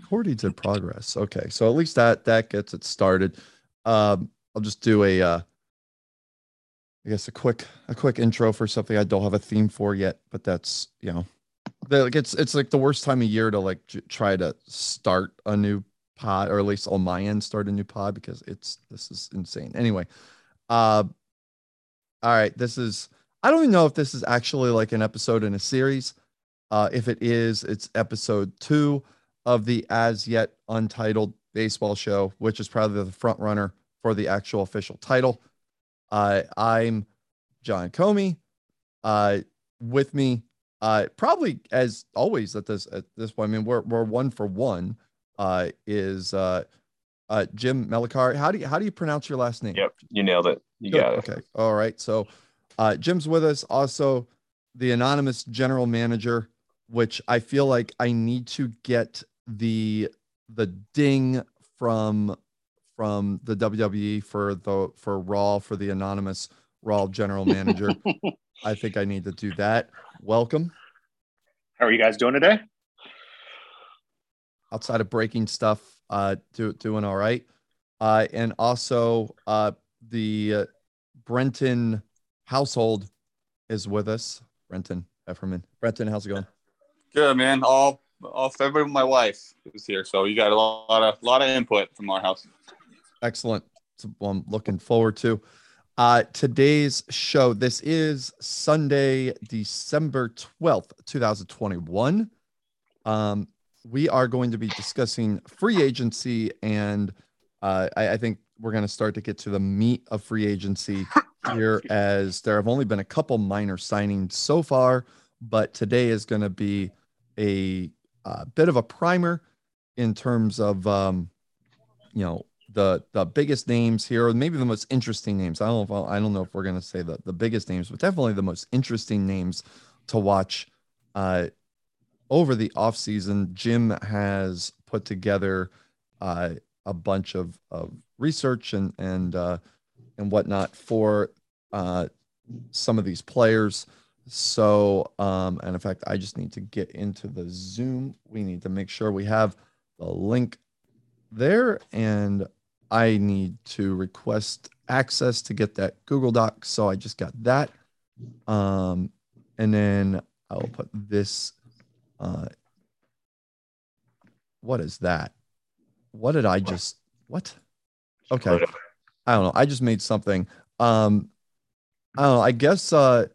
Recordings in progress. Okay, so at least that gets it started. I'll just do a quick intro for something I don't have a theme for yet, but that's, you know, it's like the worst time of year to like try to start a new pod, or at least on my end start a new pod, because this is insane. Anyway, all right, I don't even know if this is actually like an episode in a series. If it is, it's episode 2 of the as yet untitled baseball show, which is probably the front runner for the actual official title. I'm John Comey. With me, probably as always at this point, I mean, we're one for one. Is Jim Melikar. How do you pronounce your last name? Yep, you nailed it. You got it. Okay, all right. So Jim's with us. Also, the anonymous general manager, which I feel like I need to get the ding from the WWE for Raw, for the anonymous Raw general manager. I think I need to do that. Welcome. How are you guys doing today? Outside of breaking stuff, doing all right. And also the Brenton household is with us. Brenton Efferman. Brenton, how's it going? Good, man. All everyone, my wife is here, so you got a lot of input from our house. Excellent. That's what I'm looking forward to. Today's show. This is Sunday, December 12th, 2021. We are going to be discussing free agency, and I think we're going to start to get to the meat of free agency here, as there have only been a couple minor signings so far, but today is going to be a bit of a primer in terms of, the biggest names here, or maybe the most interesting names. I don't know if we're going to say the biggest names, but definitely the most interesting names to watch over the offseason. Jim has put together a bunch of research and whatnot for some of these players. So, and in fact, I just need to get into the Zoom. We need to make sure we have the link there, and I need to request access to get that Google Doc. So I just got that. And then I'll put this, what is that? What did I just, what? Okay. I don't know. I just made something. I don't know. I guess, I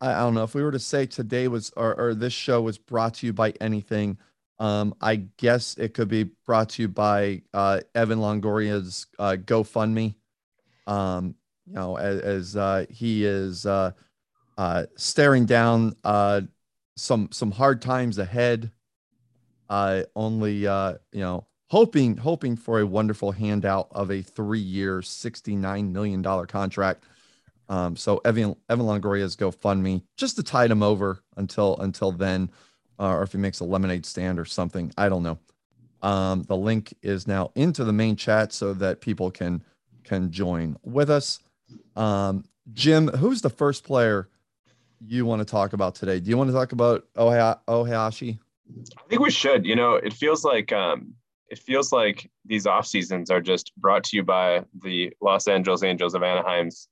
don't know if we were to say today was, or this show was brought to you by anything. I guess it could be brought to you by Evan Longoria's GoFundMe. You know, as he is staring down some hard times ahead. Only hoping for a wonderful handout of a 3-year, $69 million contract. So Evan Longoria's GoFundMe, just to tide him over until then, or if he makes a lemonade stand or something, I don't know. The link is now into the main chat so that people can join with us. Jim, who's the first player you want to talk about today? Do you want to talk about Ohashi? I think we should. You know, it feels like these off seasons are just brought to you by the Los Angeles Angels of Anaheim's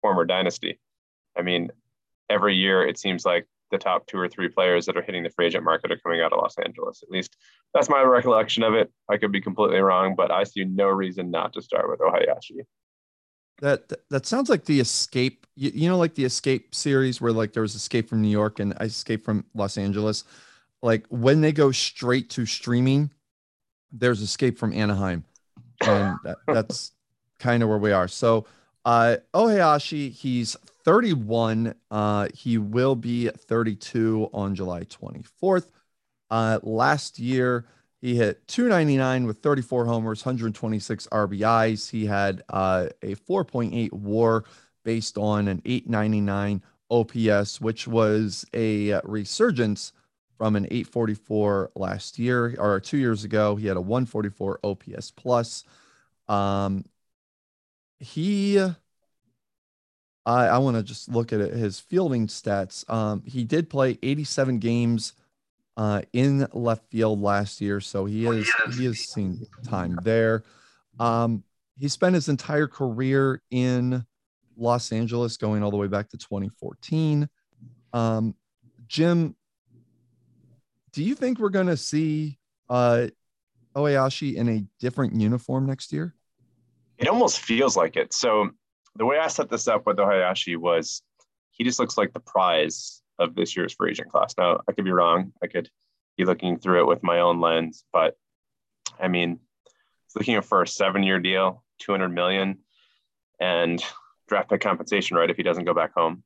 former dynasty. I mean, every year it seems like the top 2 or 3 players that are hitting the free agent market are coming out of Los Angeles. At least that's my recollection of it. I could be completely wrong, but I see no reason not to start with Ohayashi. That sounds like the Escape, like the Escape series, where like there was Escape from New York and Escape from Los Angeles. Like when they go straight to streaming, there's Escape from Anaheim, and that's kind of where we are. So Ohayashi, he's 31. He will be 32 on July 24th. Last year, he hit .299 with 34 homers, 126 RBIs. He had a 4.8 WAR based on an 899 OPS, which was a resurgence from an 844 last year, or 2 years ago. He had a 144 OPS plus. I want to just look at his fielding stats. He did play 87 games in left field last year, so he has seen time there. He spent his entire career in Los Angeles, going all the way back to 2014. Jim, do you think we're going to see Ohashi in a different uniform next year? It almost feels like it. So the way I set this up with Ohashi was he just looks like the prize of this year's free agent class. Now, I could be wrong. I could be looking through it with my own lens, but I mean, looking at for a 7-year deal, $200 million, and draft pick compensation, right, if he doesn't go back home.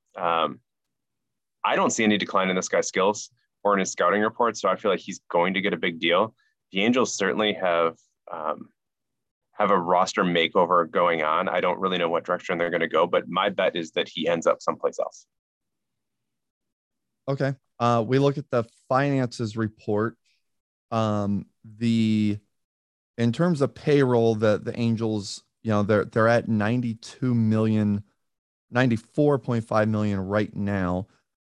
I don't see any decline in this guy's skills or in his scouting report, so I feel like he's going to get a big deal. The Angels certainly have a roster makeover going on. I don't really know what direction they're going to go, but my bet is that he ends up someplace else. Okay. We look at the finances report. In terms of payroll, the Angels, you know, they're at $94.5 million right now.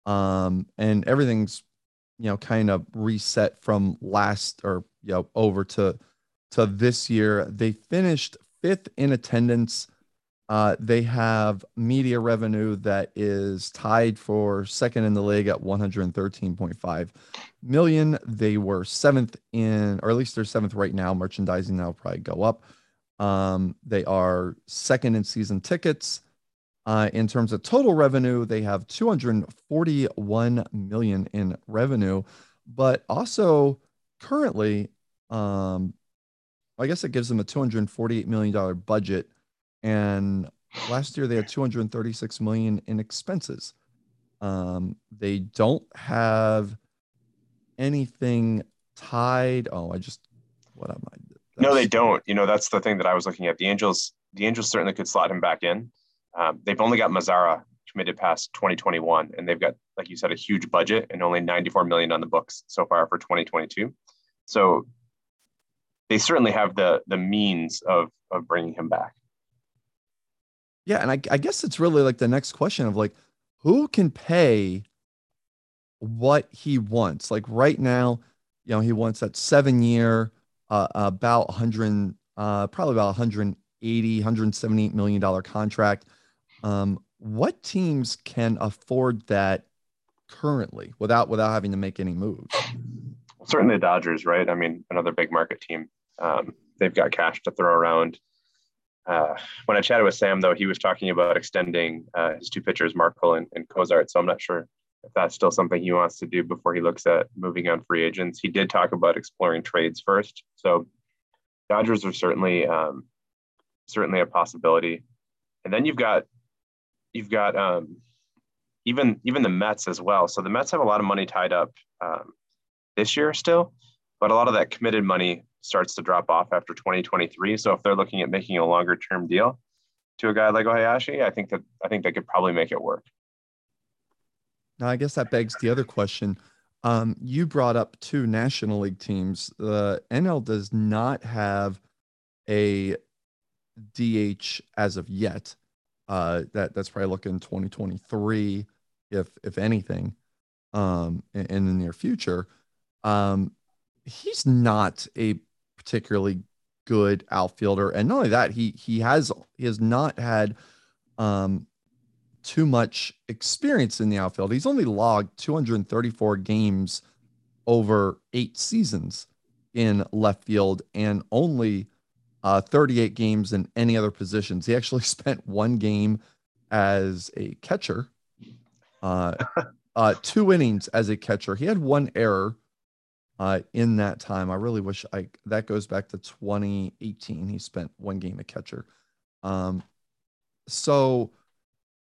And everything's, you know, kind of reset from last, or, you know, over to this year. They finished 5th in attendance. They have media revenue that is tied for 2nd in the league at $113.5 million. They were 7th in, or at least they're 7th right now. Merchandising now will probably go up. They are 2nd in season tickets. In terms of total revenue, they have $241 million in revenue, but also currently, I guess it gives them a $248 million budget. And last year they had $236 million in expenses. They don't have anything tied. No, they don't. You know, that's the thing that I was looking at. The Angels certainly could slot him back in. They've only got Mazara committed past 2021, and they've got, like you said, a huge budget and only $94 million on the books so far for 2022. So they certainly have the means of bringing him back. Yeah, and I guess it's really like the next question of like, who can pay what he wants? Like right now, you know, he wants that 7-year, probably about $178 million contract. What teams can afford that currently without having to make any moves? Well, certainly the Dodgers, right? I mean, another big market team. They've got cash to throw around. When I chatted with Sam, though, he was talking about extending his 2 pitchers, Markle and Cozart. So I'm not sure if that's still something he wants to do before he looks at moving on free agents. He did talk about exploring trades first. So Dodgers are certainly a possibility. And then you've got even the Mets as well. So the Mets have a lot of money tied up this year still, but a lot of that committed money starts to drop off after 2023. So if they're looking at making a longer term deal to a guy like Ohayashi, I think they could probably make it work. Now, I guess that begs the other question. You brought up 2 National League teams. The NL does not have a DH as of yet. That's probably looking 2023, if anything, in the near future. He's not a particularly good outfielder, and not only that, he has not had too much experience in the outfield. He's only logged 234 games over 8 seasons in left field, and only 38 games in any other positions. He actually spent 1 game as a catcher, 2 innings as a catcher. He had 1 error in that time. I really wish that goes back to 2018. He spent 1 game at catcher. So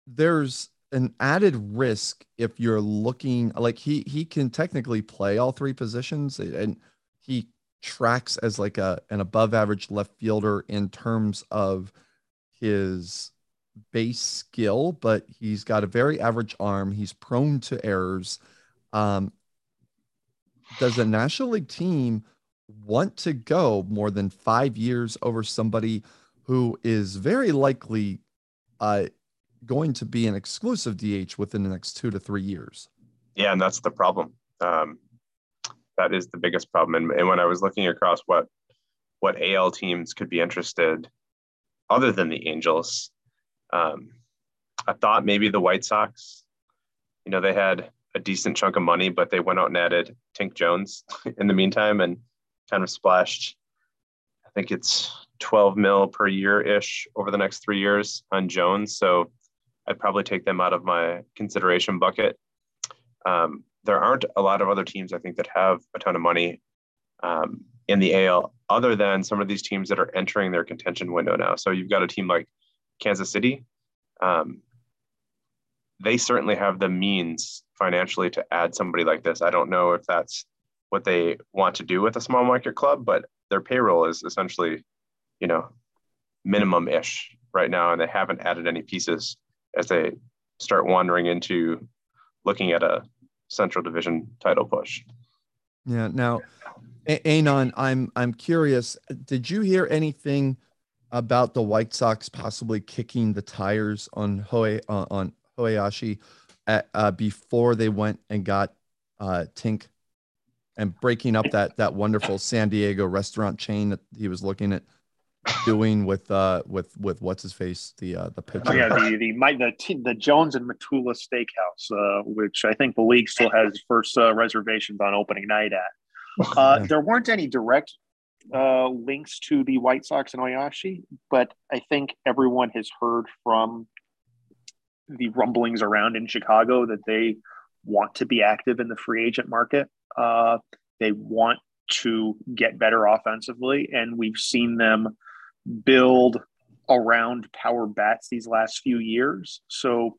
there's an added risk if you're looking, like he can technically play all 3 positions, and he tracks as like an above average left fielder in terms of his base skill, but he's got a very average arm. He's prone to errors. Does a National League team want to go more than 5 years over somebody who is very likely going to be an exclusive DH within the next 2 to 3 years? Yeah, and that's the problem. that is the biggest problem. And when I was looking across what AL teams could be interested other than the Angels, I thought maybe the White Sox. You know, they had a decent chunk of money, but they went out and added Tink Jones in the meantime and kind of splashed, I think it's $12 million per year-ish over the next 3 years on Jones. So I'd probably take them out of my consideration bucket. There aren't a lot of other teams, I think, that have a ton of money in the AL other than some of these teams that are entering their contention window now. So you've got a team like Kansas City. They certainly have the means financially to add somebody like this. I don't know if that's what they want to do with a small market club, but their payroll is essentially, you know, minimum-ish right now, and they haven't added any pieces as they start wandering into looking at a Central Division title push. Yeah. Now, Anon, I'm curious, did you hear anything about the White Sox possibly kicking the tires on Hoeashi before they went and got Tink and breaking up that wonderful San Diego restaurant chain that he was looking at doing with what's his face, the pitcher? Oh, yeah, the Jones and Matula Steakhouse, which I think the league still has first reservations on opening night at. There weren't any direct links to the White Sox and Oyashi, but I think everyone has heard from the rumblings around in Chicago that they want to be active in the free agent market. They want to get better offensively, and we've seen them build around power bats these last few years. So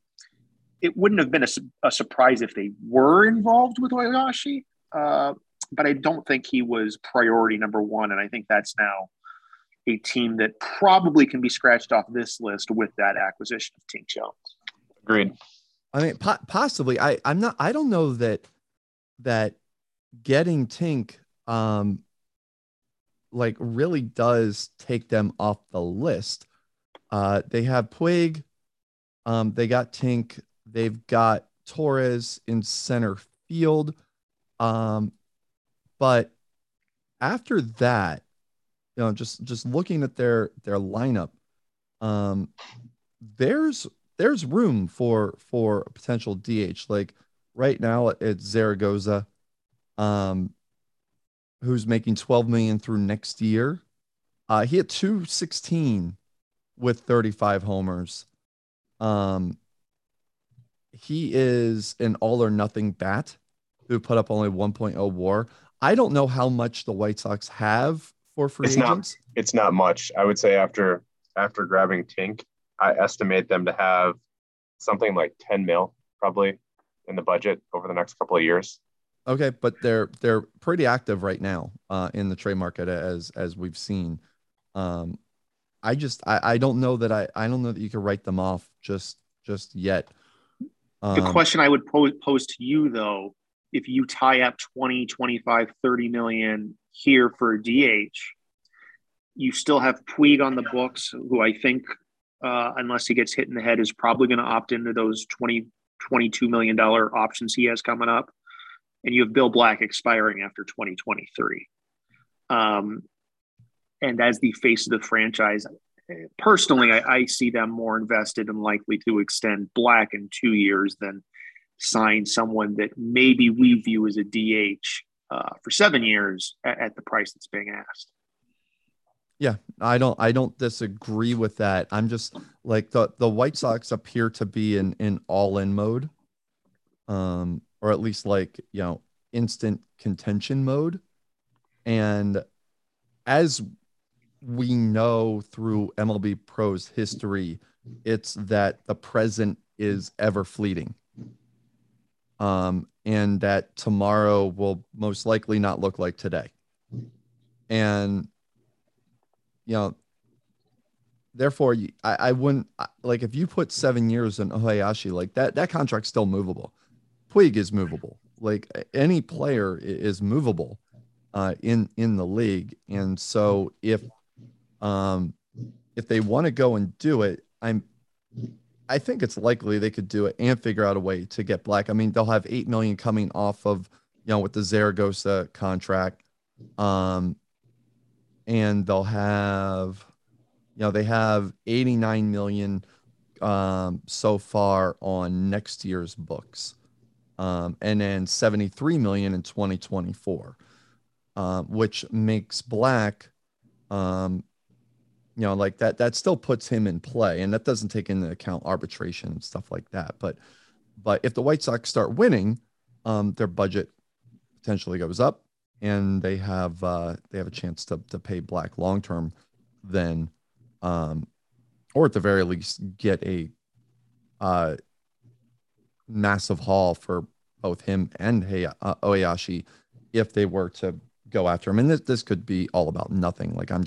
it wouldn't have been a surprise if they were involved with Ohashi, but I don't think he was priority number one. And I think that's now a team that probably can be scratched off this list with that acquisition of Tink Jones. Agreed. I mean, possibly. I don't know that getting Tink like really does take them off the list. They have Puig, they got Tink, they've got Torres in center field. But after that, you know, just looking at their lineup, there's room for a potential DH. Like right now it's Zaragoza, who's making $12 million through next year. He had 216 with 35 homers. He is an all or nothing bat who put up only 1.0 WAR. I don't know how much the White Sox have for free agents. It's not much. I would say after grabbing Tink, I estimate them to have something like $10 million probably in the budget over the next couple of years. Okay, but they're pretty active right now in the trade market, as we've seen. I don't know that you could write them off just yet. The question I would pose to you though, if you tie up 20, 25, 30 million here for a DH, you still have Puig on the books, who I think unless he gets hit in the head is probably going to opt into those $22 million options he has coming up. And you have Bill Black expiring after 2023. And as the face of the franchise, personally, I see them more invested and likely to extend Black in 2 years than sign someone that maybe we view as a DH for 7 years at the price that's being asked. Yeah, I don't disagree with that. I'm just like the White Sox appear to be in all-in mode. Or at least like, you know, instant contention mode. And as we know through MLB Pro's history, it's that the present is ever fleeting. And that tomorrow will most likely not look like today. And, you know, therefore I wouldn't, like, if you put 7 years in Ohayashi, like that contract's still movable. Puig is movable. Like any player is movable in the league. And so if they want to go and do it, I think it's likely they could do it and figure out a way to get Black. I mean, they'll have $8 million coming off of you know, with the Zaragoza contract. And they'll have, you know, they have $89 million so far on next year's books, and then $73 million in 2024, which makes Black, you know, like that still puts him in play, and that doesn't take into account arbitration and stuff like that. But if the White Sox start winning, their budget potentially goes up, and they have a chance to pay Black long term, then, or at the very least get a massive haul for both him and Ohashi if they were to go after him. And this could be all about nothing. Like I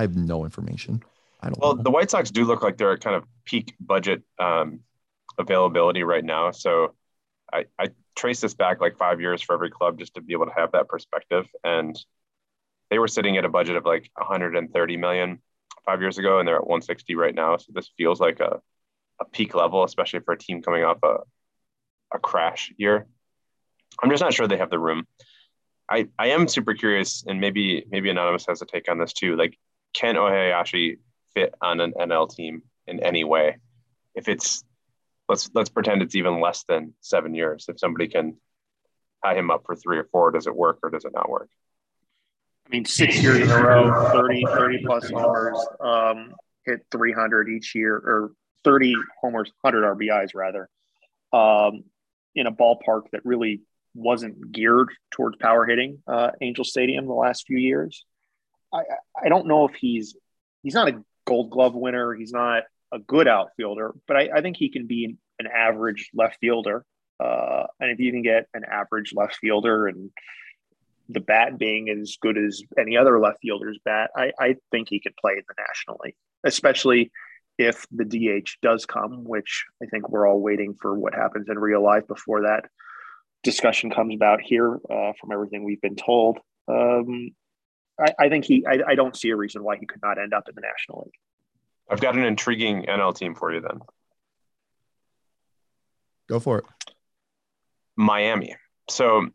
have no information. I don't know. The White Sox do look like they're at kind of peak budget availability right now. So I trace this back like 5 years for every club just to be able to have that perspective. And they were sitting at a budget of like $130 million 5 years ago, and they're at 160 right now. So this feels like a peak level, especially for a team coming off a crash year. I'm just not sure they have the room. I am super curious, and maybe Anonymous has a take on this too. Like, can Ohayashi fit on an NL team in any way? If it's, let's pretend it's even less than 7 years. If somebody can tie him up for 3 or 4, does it work or does it not work? I mean, 6 years in a row, 30 plus homers, hit 300 each year, or 30 homers, 100 RBIs rather, in a ballpark that really wasn't geared towards power hitting, Angel Stadium the last few years. I don't know if he's not a Gold Glove winner. He's not a good outfielder, but I think he can be an average left fielder. And if you can get an average left fielder and the bat being as good as any other left fielder's bat, I think he could play in the National League, especially if the DH does come, which I think we're all waiting for what happens in real life before that discussion comes about here, from everything we've been told. I think I don't see a reason why he could not end up in the National League. I've got an intriguing NL team for you then. Go for it. Miami. So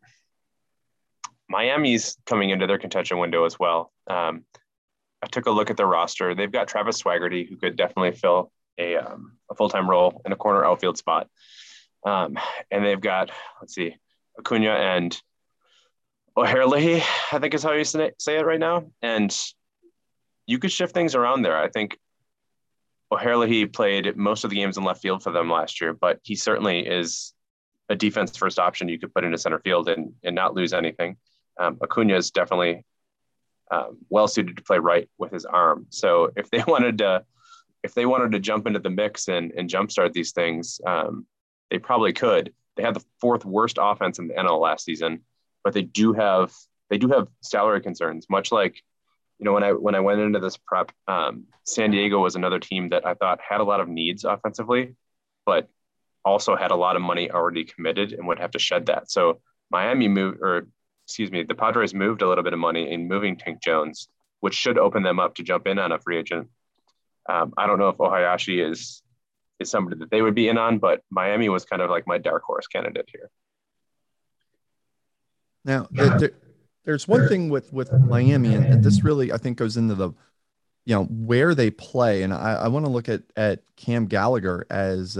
Miami's coming into their contention window as well. I took a look at their roster. They've got Travis Swaggerty, who could definitely fill a full-time role in a corner outfield spot. And they've got, let's see, Acuna and O'Herlihy, I think is how you say it right now. And you could shift things around there. I think O'Herlihy played most of the games in left field for them last year, but he certainly is a defense-first option you could put into center field and not lose anything. Acuna is definitely well-suited to play right with his arm. So if they wanted to, jump into the mix and jumpstart these things, they probably could. They had the 4th worst offense in the NL last season, but they do have salary concerns, much like, you know, when I went into this prep, San Diego was another team that I thought had a lot of needs offensively, but also had a lot of money already committed and would have to shed that. So the Padres moved a little bit of money in moving Tink Jones, which should open them up to jump in on a free agent. I don't know if Ohayashi is somebody that they would be in on, but Miami was kind of like my dark horse candidate here. Now, there's one thing with Miami, and this really, I think, goes into the, you know, where they play. And I want to look at Cam Gallagher as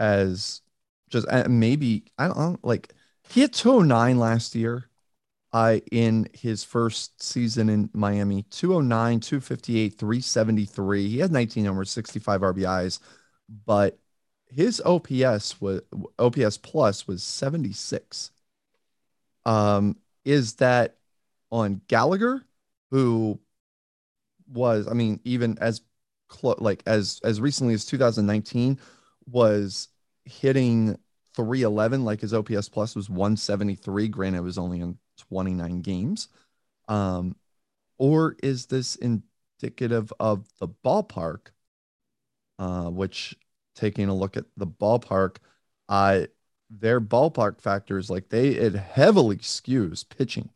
just maybe, I don't like, he hit 209 last year in his first season in Miami, 209, 258, 373. He had 19 homers, 65 RBIs, but his OPS plus was 76. Is that on Gallagher, who was, I mean, even as recently as 2019 was hitting 311, like his OPS plus was 173. Granted, it was only in 29 games. Or is this indicative of the ballpark? Which, taking a look at the ballpark, their ballpark factors, like it heavily skews pitching,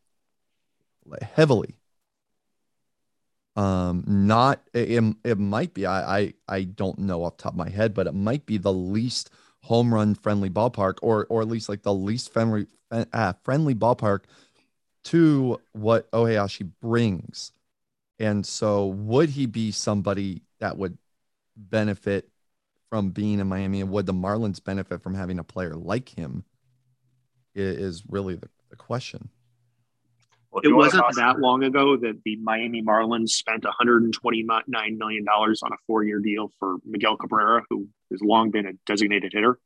like heavily. It might be, I don't know off the top of my head, but it might be the least home run friendly ballpark, or at least like the least friendly friendly ballpark to what Ohayashi brings. And so would he be somebody that would benefit from being in Miami, and would the Marlins benefit from having a player like him is really the question. Well, it wasn't that long ago that the Miami Marlins spent $129 million on a 4-year deal for Miguel Cabrera, who has long been a designated hitter.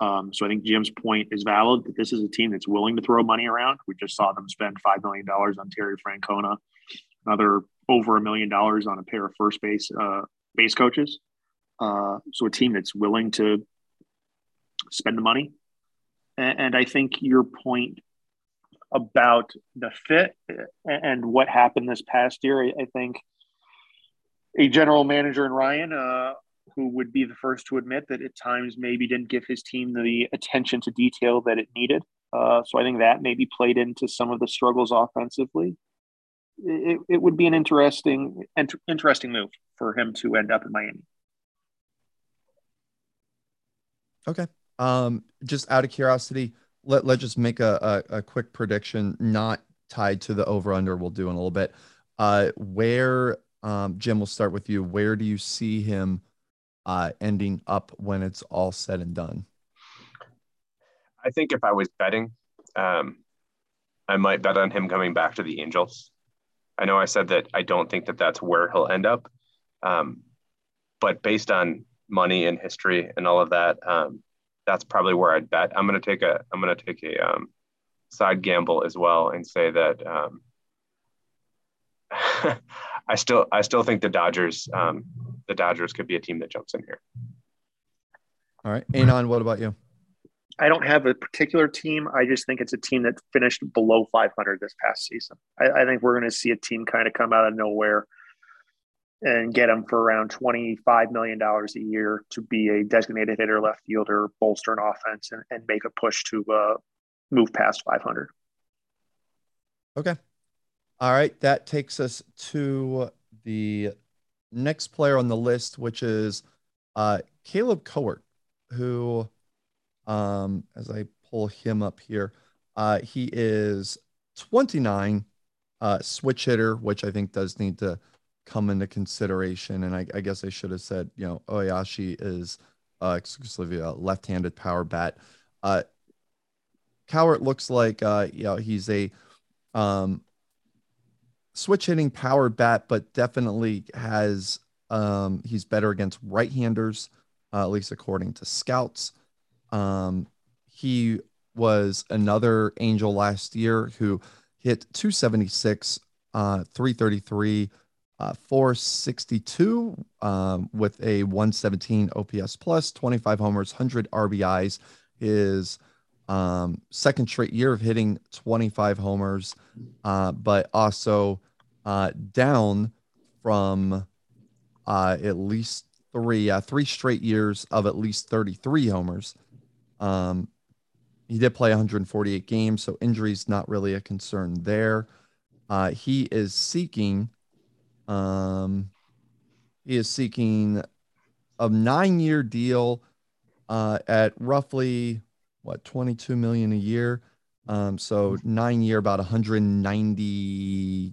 So I think Jim's point is valid that this is a team that's willing to throw money around. We just saw them spend $5 million on Terry Francona, another over $1 million on a pair of first base base coaches. So a team that's willing to spend the money. And I think your point about the fit and what happened this past year, I think a general manager in Ryan, who would be the first to admit that at times maybe didn't give his team the attention to detail that it needed. So I think that maybe played into some of the struggles offensively. It would be an interesting move for him to end up in Miami. Okay. Just out of curiosity, let's just make a quick prediction, not tied to the over-under we'll do in a little bit. Jim, we'll start with you. Where do you see him ending up when it's all said and done? I think if I was betting, I might bet on him coming back to the Angels. I know I said that I don't think that that's where he'll end up, but based on money and history and all of that, that's probably where I'd bet. I'm going to take a side gamble as well and say that I still think the Dodgers could be a team that jumps in here. All right. Anon, what about you? I don't have a particular team. I just think it's a team that finished below 500 this past season. I think we're going to see a team kind of come out of nowhere and get him for around $25 million a year to be a designated hitter, left fielder, bolster an offense, and make a push to move past 500. Okay. All right. That takes us to the next player on the list, which is Caleb Cowart, who, as I pull him up here, he is 29, switch hitter, which I think does need to come into consideration. And I guess I should have said, Ohayashi is exclusively a left-handed power bat. Cowart looks like, he's a switch hitting power bat, but definitely has, he's better against right-handers, at least according to scouts. He was another Angel last year who hit 276, 333, 462 with a 117 OPS plus, 25 homers, 100 RBIs. His second straight year of hitting 25 homers, but also down from at least three straight years of at least 33 homers. He did play 148 games, so injuries not really a concern there. He is seeking. He is seeking a 9-year deal at roughly $22 million a year. So 9-year, about $192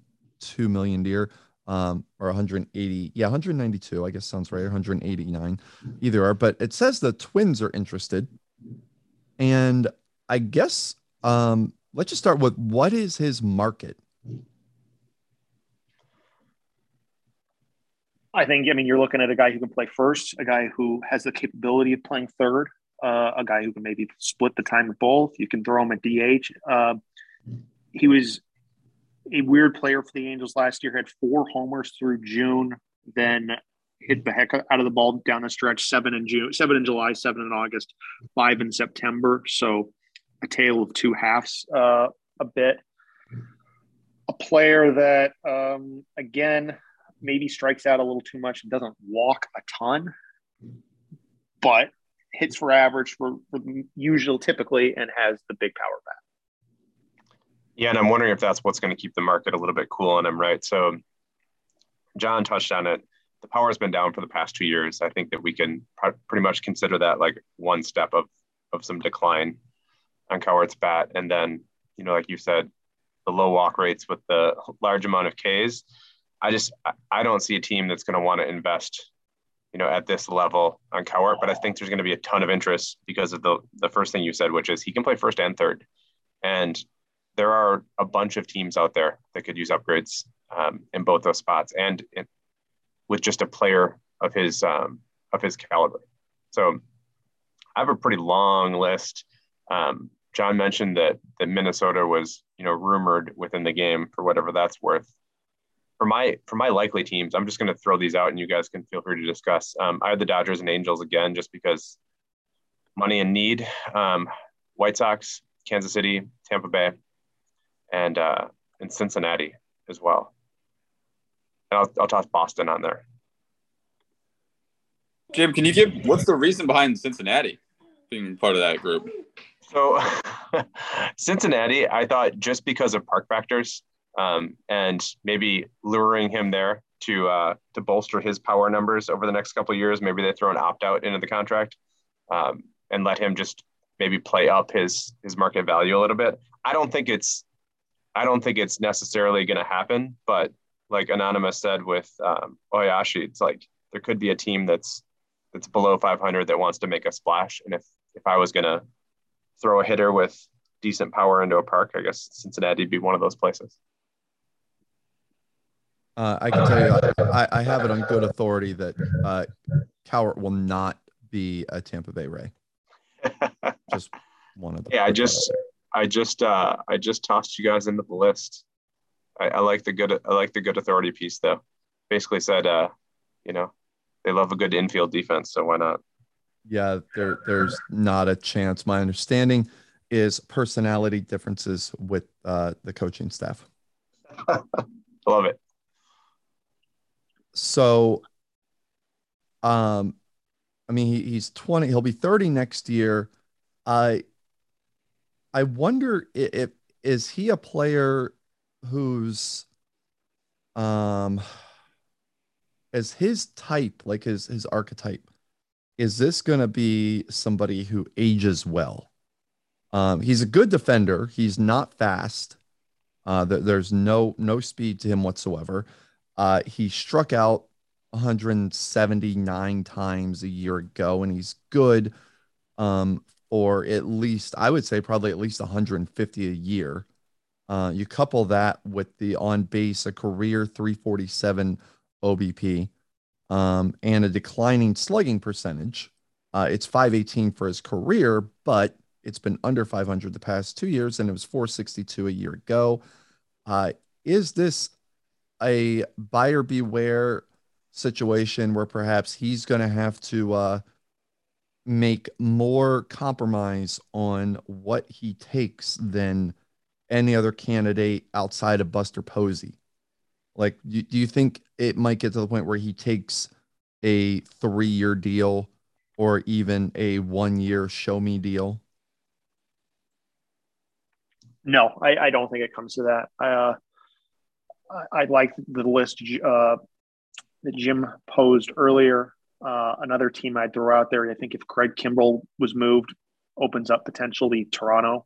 million a year, or 180. Yeah, 192. I guess sounds right. 189. Either are, but it says the Twins are interested, and I guess let's just start with what is his market. I think, you're looking at a guy who can play first, a guy who has the capability of playing third, a guy who can maybe split the time of both. You can throw him at DH. He was a weird player for the Angels last year, had 4 homers through June, then hit the heck out of the ball down the stretch, 7 in June, 7 in July, 7 in August, 5 in September. So a tale of two halves a bit. A player that, again, maybe strikes out a little too much and doesn't walk a ton, but hits for average for usual typically, and has the big power bat. Yeah. And I'm wondering if that's what's going to keep the market a little bit cool on him. Right. So John touched on it. The power has been down for the past 2 years. I think that we can pretty much consider that like one step of some decline. on Cowart's bat. And then, you know, like you said, the low walk rates with the large amount of Ks. I don't see a team that's going to want to invest, you know, at this level on Cowart, but I think there's going to be a ton of interest because of the first thing you said, which is he can play first and third. And there are a bunch of teams out there that could use upgrades in both those spots and with just a player of his caliber. So I have a pretty long list. John mentioned that Minnesota was, you know, rumored within the game for whatever that's worth. For my likely teams, I'm just going to throw these out and you guys can feel free to discuss. I had the Dodgers and Angels again, just because money and need. White Sox, Kansas City, Tampa Bay, and Cincinnati as well. And I'll toss Boston on there. Jim, can you give what's the reason behind Cincinnati being part of that group? So Cincinnati, I thought just because of park factors, and maybe luring him there to bolster his power numbers over the next couple of years. Maybe they throw an opt-out into the contract and let him just maybe play up his market value a little bit. I don't think it's necessarily going to happen, but like Anonymous said with Ohashi, it's like there could be a team that's below 500 that wants to make a splash. And if I was going to throw a hitter with decent power into a park, I guess Cincinnati would be one of those places. I can tell you, I have it on good authority that Cowart will not be a Tampa Bay Ray. Just one of the. Yeah, I just tossed you guys into the list. I like the good authority piece though. Basically said, you know, they love a good infield defense, so why not? Yeah, there's not a chance. My understanding is personality differences with the coaching staff. Love it. So, I mean, he's 20. He'll be 30 next year. I wonder if is he a player who's as his type, like his archetype, is this going to be somebody who ages well? He's a good defender. He's not fast. There's no speed to him whatsoever. He struck out 179 times a year ago, and he's good for at least, I would say probably at least 150 a year. You couple that with the on base, a career 347 OBP, and a declining slugging percentage. It's 518 for his career, but it's been under 500 the past 2 years, and it was 462 a year ago. Is this a buyer beware situation where perhaps he's going to have to make more compromise on what he takes than any other candidate outside of Buster Posey? Like, do you think it might get to the point where he takes a 3-year deal or even a 1-year show me deal? No, I don't think it comes to that. I like the list that Jim posed earlier. Another team I'd throw out there, I think if Craig Kimbrell was moved, opens up potentially Toronto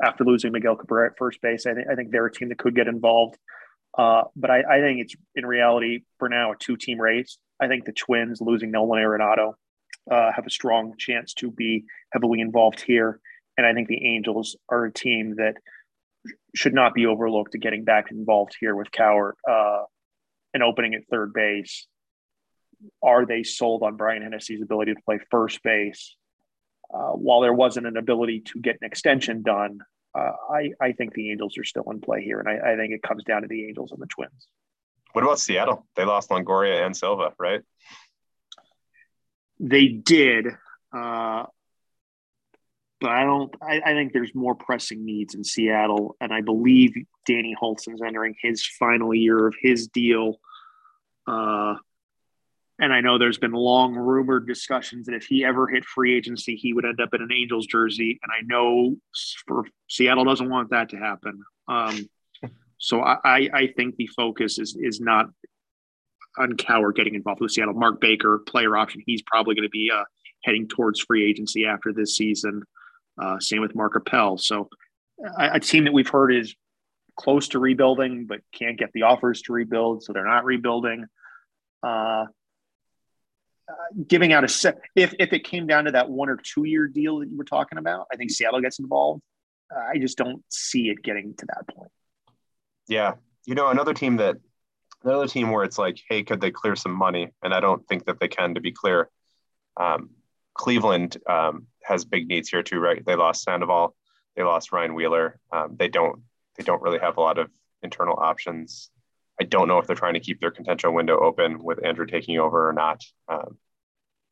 after losing Miguel Cabrera at first base. I think they're a team that could get involved. But I think it's, in reality, for now, a 2-team race. I think the Twins losing Nolan Arenado have a strong chance to be heavily involved here. And I think the Angels are a team that should not be overlooked to getting back involved here with Cowart and opening at third base. Are they sold on Brian Hennessy's ability to play first base? While there wasn't an ability to get an extension done, I think the Angels are still in play here. And I think it comes down to the Angels and the Twins. What about Seattle? They lost Longoria and Silva, right? They did. But I think there's more pressing needs in Seattle. And I believe Danny Holson's entering his final year of his deal. And I know there's been long rumored discussions that if he ever hit free agency, he would end up in an Angels jersey. And I know Seattle doesn't want that to happen. So I think the focus is not on Cowart getting involved with Seattle. Mark Baker, player option, he's probably going to be heading towards free agency after this season. Same with Mark Appel. So a team that we've heard is close to rebuilding, but can't get the offers to rebuild. So they're not rebuilding. Giving out a set, if it came down to that 1 or 2 year deal that you were talking about, I think Seattle gets involved. I just don't see it getting to that point. Yeah. You know, another team where it's like, hey, could they clear some money? And I don't think that they can, to be clear. Cleveland has big needs here too, right? They lost Sandoval. They lost Ryan Wheeler. They don't really have a lot of internal options. I don't know if they're trying to keep their contention window open with Andrew taking over or not.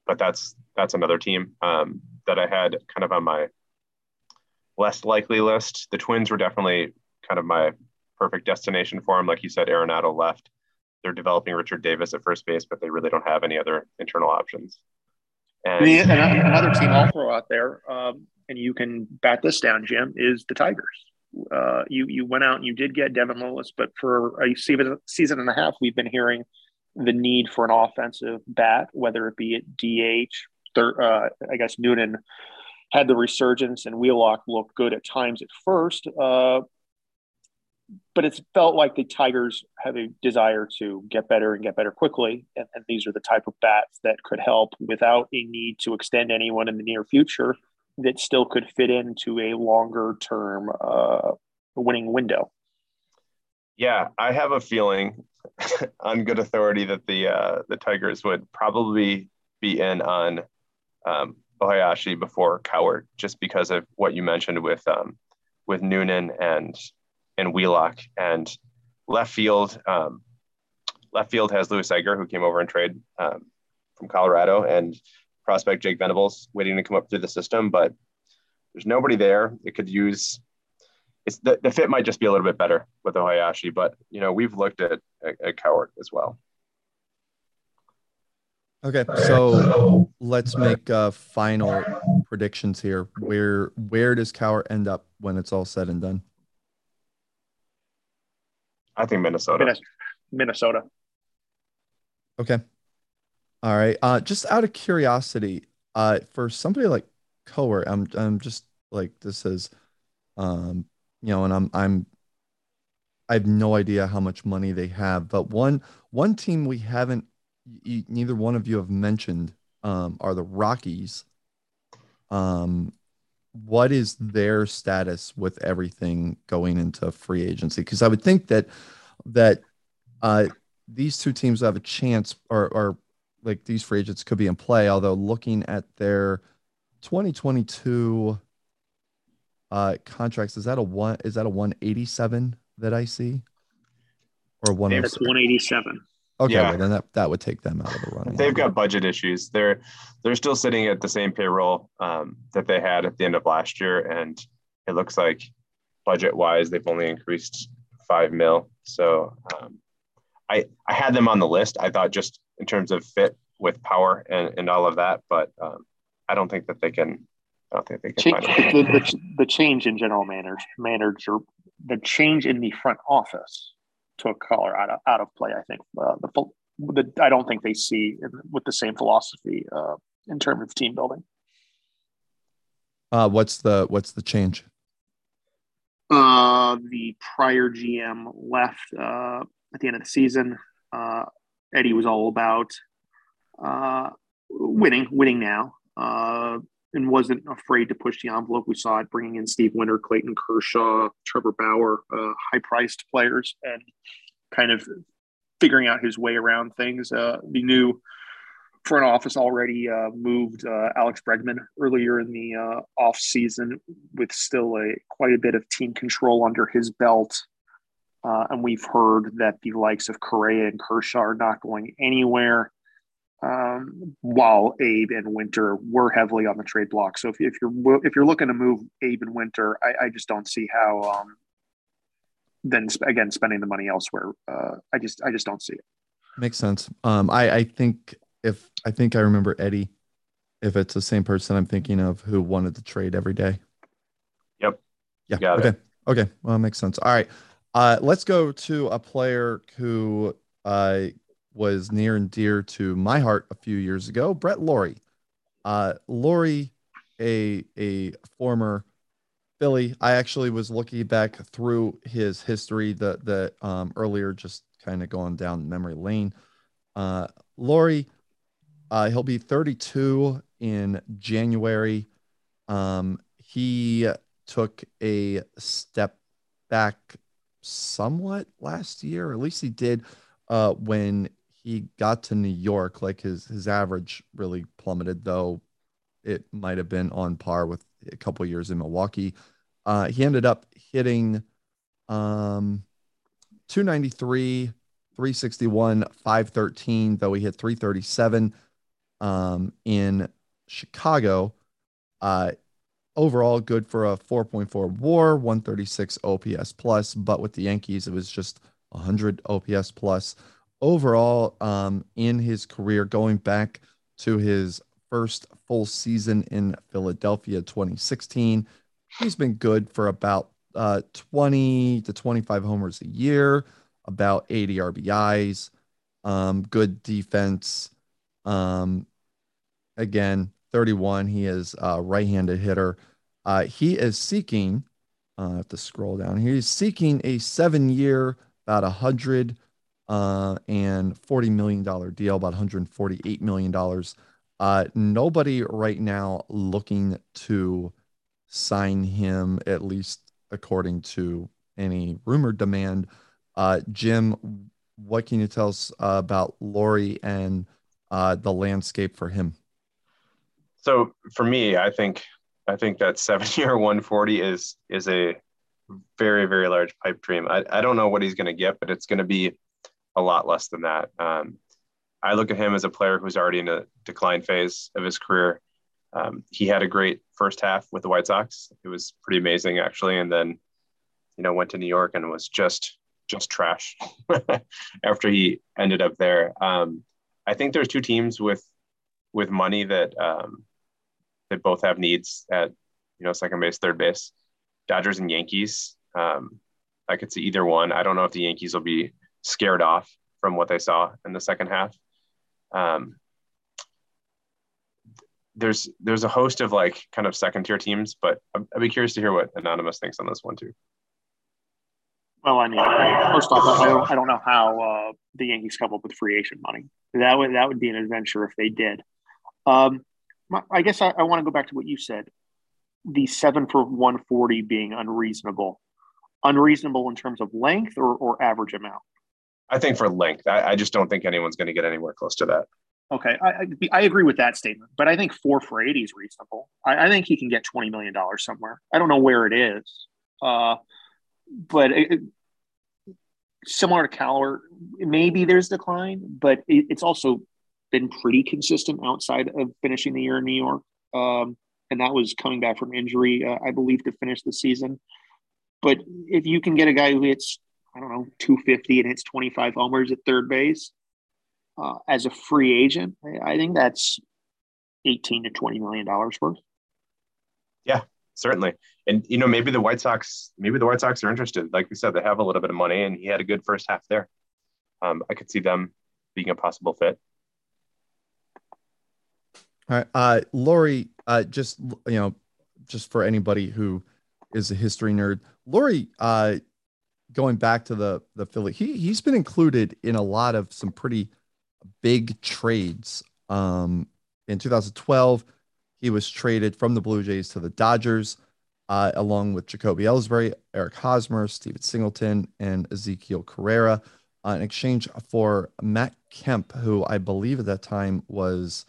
But that's another team that I had kind of on my less likely list. The Twins were definitely kind of my perfect destination for them. Like you said, Arenado left. They're developing Richard Davis at first base, but they really don't have any other internal options. And another team I'll throw out there, and you can bat this down, Jim, is the Tigers. You went out and you did get Devin Lewis, but for a season and a half, we've been hearing the need for an offensive bat, whether it be at DH. I guess Noonan had the resurgence and Wheelock looked good at times at first, but it's felt like the Tigers have a desire to get better and get better quickly. And these are the type of bats that could help without a need to extend anyone in the near future that still could fit into a longer term winning window. Yeah, I have a feeling on good authority that the Tigers would probably be in on Ohayashi before Cowart, just because of what you mentioned with Noonan and Wheelock. And left field has Luis Edgar, who came over in trade from Colorado, and prospect Jake Venables waiting to come up through the system, but there's nobody there. It could use the fit might just be a little bit better with Ohayashi, but you know, we've looked at Cowart as well. Okay. So let's make final predictions here. Where does Cowart end up when it's all said and done? I think Minnesota. Okay. All right. Just out of curiosity, for somebody like Cowart, I'm just like, this is, you know, and I have no idea how much money they have, but one team we haven't, neither one of you have mentioned, are the Rockies. What is their status with everything going into free agency? Because I would think that these two teams have a chance, or like these free agents could be in play. Although looking at their 2022 contracts, is that a 187 that I see, or 107? That's 187. Okay, yeah. Well, then that would take them out of the running. They've got budget issues. They're still sitting at the same payroll that they had at the end of last year, and it looks like budget wise they've only increased $5 million. So I had them on the list. I thought just in terms of fit with power and all of that, but I don't think that they can. I don't think they can. The change in general manager, the change in the front office took Colorado out of play. I think I don't think they see with the same philosophy in terms of team building. What's the change? The prior GM left at the end of the season. Eddie was all about winning now, and wasn't afraid to push the envelope. We saw it bringing in Steve Winter, Clayton Kershaw, Trevor Bauer, high-priced players, and kind of figuring out his way around things. The new front office already moved Alex Bregman earlier in the offseason with still quite a bit of team control under his belt. And we've heard that the likes of Correa and Kershaw are not going anywhere, while Abe and Winter were heavily on the trade block. So if you're looking to move Abe and Winter, I just don't see how. Then again, spending the money elsewhere, I just don't see it. Makes sense. I think I remember Eddie. If it's the same person I'm thinking of who wanted to trade every day. Yep. Yeah. Got okay. It. Okay. Well, it makes sense. All right. Let's go to a player who was near and dear to my heart a few years ago, Brett Lawrie. Lawrie a former Philly. I actually was looking back through his history earlier, just kind of going down memory lane. Lawrie, he'll be 32 in January. He took a step back somewhat last year, or at least he did when he got to New York. Like his average really plummeted, though it might have been on par with a couple years in Milwaukee. He ended up hitting 293, 361, 513, though he hit 337 in Chicago. Overall, good for a 4.4 WAR, 136 OPS plus, but with the Yankees, it was just 100 OPS plus. Overall, in his career, going back to his first full season in Philadelphia, 2016, he's been good for about 20 to 25 homers a year, about 80 RBIs, good defense. Again, 31, he is a right-handed hitter. He is seeking, I have to scroll down here, he's seeking a 7-year, about $140 million deal, about $148 million. Nobody right now looking to sign him, at least according to any rumored demand. Jim, what can you tell us about Lawrie and the landscape for him? So for me, I think that 7-year 140 is a very, very large pipe dream. I don't know what he's going to get, but it's going to be a lot less than that. I look at him as a player who's already in a decline phase of his career. He had a great first half with the White Sox. It was pretty amazing, actually. And then, went to New York and was just trash after he ended up there. I think there's two teams with money that, that both have needs at, second base, third base, Dodgers and Yankees. I could see either one. I don't know if the Yankees will be scared off from what they saw in the second half. There's a host of kind of second tier teams, but I'd be curious to hear what Anonymous thinks on this one too. Well, first off, I don't know how the Yankees come up with free agent money. That would be an adventure if they did. I guess I want to go back to what you said. The 7 for 140 being unreasonable. Unreasonable in terms of length or average amount? I think for length. I just don't think anyone's going to get anywhere close to that. Okay. I agree with that statement, but I think 4 for 80 is reasonable. I think he can get $20 million somewhere. I don't know where it is. But similar to Cowart, maybe there's decline, but it's also been pretty consistent outside of finishing the year in New York. And that was coming back from injury, I believe, to finish the season. But if you can get a guy who hits, I don't know, 250 and hits 25 homers at third base as a free agent, I think that's $18 to $20 million worth. Yeah, certainly. And, maybe the White Sox, are interested. Like we said, they have a little bit of money, and he had a good first half there. I could see them being a possible fit. All right. Lawrie, just for anybody who is a history nerd, Lawrie, going back to the Philly, he's been included in a lot of some pretty big trades. In 2012, he was traded from the Blue Jays to the Dodgers, along with Jacoby Ellsbury, Eric Hosmer, Steven Singleton, and Ezekiel Carrera, in exchange for Matt Kemp, who I believe at that time was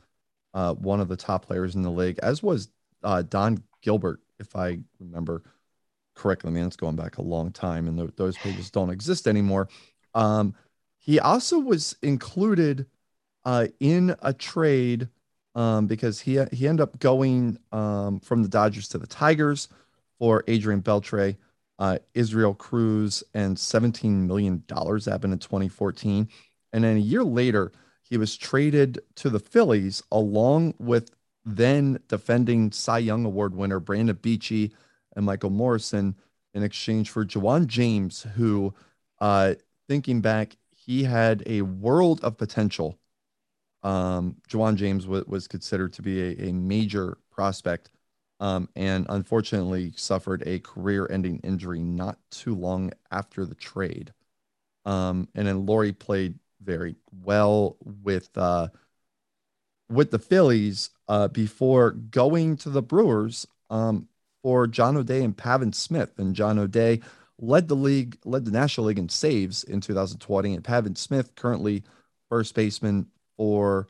one of the top players in the league, as was Don Gilbert, if I remember correctly. Man, it's going back a long time, and those pages don't exist anymore. He also was included in a trade because he ended up going from the Dodgers to the Tigers for Adrian Beltre, Israel Cruz, and $17 million. That happened in 2014. And then a year later, he was traded to the Phillies along with then defending Cy Young Award winner Brandon Beachy and Michael Morrison in exchange for Juwan James, who, thinking back, he had a world of potential. Juwan James was considered to be a major prospect and unfortunately suffered a career-ending injury not too long after the trade. And then Lawrie played very well with the Phillies before going to the Brewers for John O'Day and Pavin Smith. And John O'Day led the National League in saves in 2020, and Pavin Smith currently first baseman for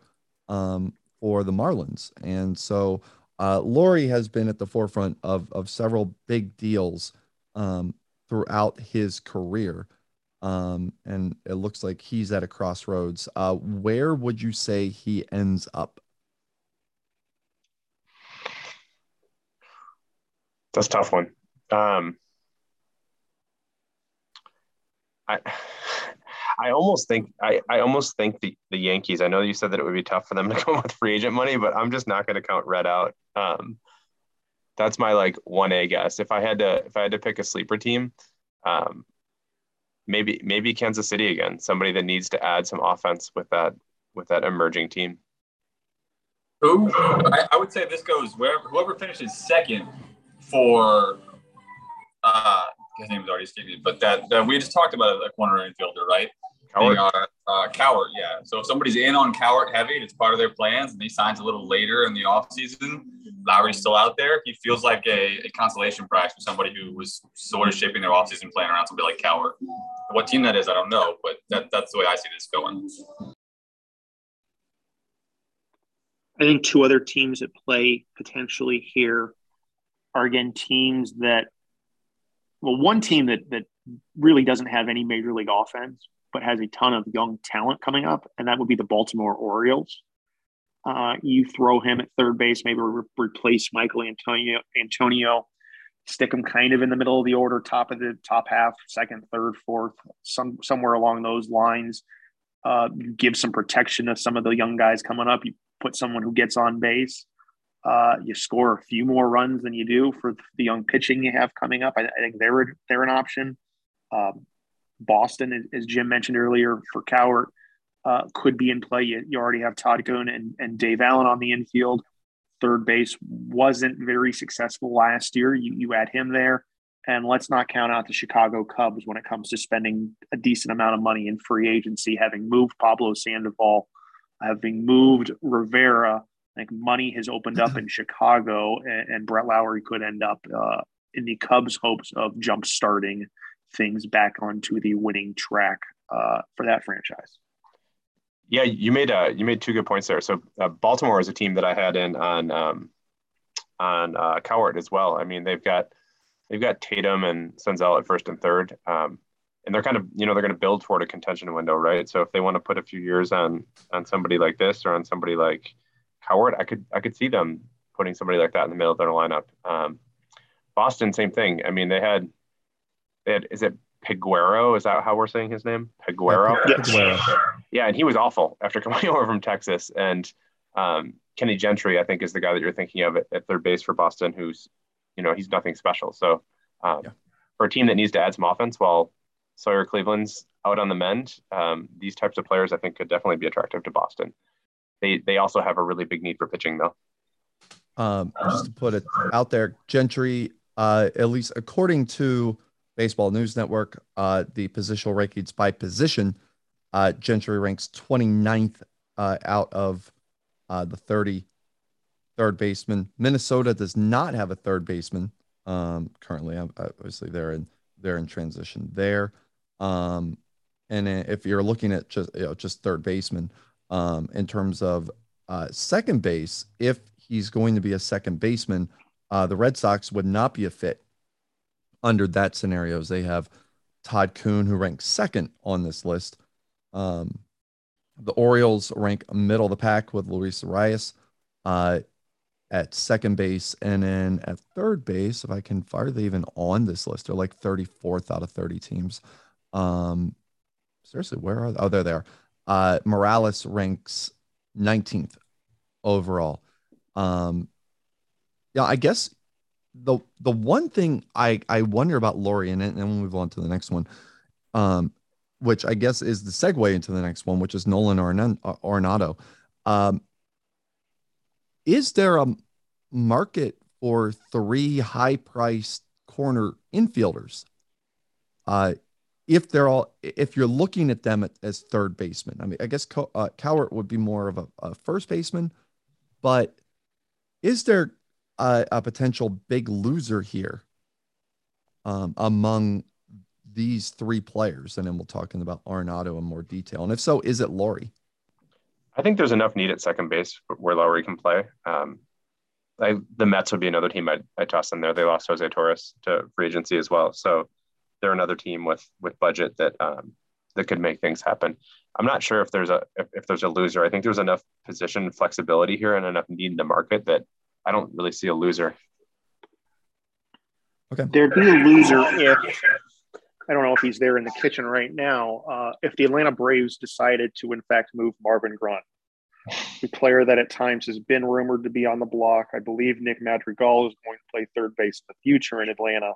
the Marlins. And so Lawrie has been at the forefront of several big deals throughout his career. And it looks like he's at a crossroads. Where would you say he ends up? That's a tough one. I almost think the Yankees, I know you said that it would be tough for them to go with free agent money, but I'm just not going to count Red out. That's my 1A guess. If I had to pick a sleeper team, maybe Kansas City again, somebody that needs to add some offense with that emerging team. Ooh, I would say this goes whoever finishes second for his name is already escaping, but that we just talked about it, the corner infielder, right? Cowart. Cowart, yeah. So if somebody's in on Cowart heavy and it's part of their plans and he signs a little later in the offseason, Lowry's still out there. He feels like a consolation prize for somebody who was sort of shaping their offseason plan around somebody like Cowart. What team that is, I don't know, but that's the way I see this going. I think two other teams at play potentially here are, again, teams that – well, one team that really doesn't have any major league offense but has a ton of young talent coming up, and that would be the Baltimore Orioles. You throw him at third base, maybe replace Michael Antonio, stick him kind of in the middle of the order, top of the top half, second, third, fourth, somewhere along those lines. Give some protection to some of the young guys coming up. You put someone who gets on base. You score a few more runs than you do for the young pitching you have coming up. I think they're an option. Boston, as Jim mentioned earlier, for Cowart, could be in play. You already have Todd Kuhn and Dave Allen on the infield. Third base wasn't very successful last year. You add him there. And let's not count out the Chicago Cubs when it comes to spending a decent amount of money in free agency, having moved Pablo Sandoval, having moved Rivera. I think money has opened up in Chicago, and Brett Lawrie could end up in the Cubs' hopes of jump-starting things back onto the winning track for that franchise. Yeah, you made two good points there. So Baltimore is a team that I had in on Cowart as well. I mean, they've got Tatum and Senzel at first and third, and they're kind of they're going to build toward a contention window, right? So if they want to put a few years on somebody like this or on somebody like Cowart, I could see them putting somebody like that in the middle of their lineup. Boston, same thing. I mean, they had, is it Piguero? Is that how we're saying his name? Piguero? Yes. Yeah, and he was awful after coming over from Texas. And Kenny Gentry, I think, is the guy that you're thinking of at third base for Boston, who's, he's nothing special. So for a team that needs to add some offense while Sawyer Cleveland's out on the mend, these types of players, I think, could definitely be attractive to Boston. They also have a really big need for pitching, though. Just to put it out there, Gentry, at least according to Baseball News Network, the positional rankings by position, Gentry ranks 29th out of the 30 third baseman. Minnesota does not have a third baseman currently. Obviously, they're in transition there. And if you're looking at just third baseman, in terms of second base, if he's going to be a second baseman, the Red Sox would not be a fit. Under that scenario, they have Todd Kuhn, who ranks second on this list. The Orioles rank middle of the pack with Luis Arias at second base. And then at third base, if I can fire they even on this list, they're like 34th out of 30 teams. Seriously, where are they? Oh, they're there. Morales ranks 19th overall. Yeah, I guess the one thing I wonder about Lawrie, and then we'll move on to the next one, which I guess is the segue into the next one, which is Nolan Arenado. Is there a market for three high-priced corner infielders. If they're all, if you're looking at them as third baseman, I mean, I guess Cowart would be more of a first baseman, but is there a potential big loser here among these three players? And then we'll talk about Arenado in more detail. And if so, is it Lawrie? I think there's enough need at second base where Lawrie can play. The Mets would be another team I'd toss in there. They lost Jose Torres to free agency as well. So they're another team with budget that could make things happen. I'm not sure if there's a loser. I think there's enough position flexibility here and enough need in the market that I don't really see a loser. Okay. There'd be a loser if, I don't know if he's there in the kitchen right now, if the Atlanta Braves decided to, in fact, move Marvin Grunt, the player that at times has been rumored to be on the block. I believe Nick Madrigal is going to play third base in the future in Atlanta.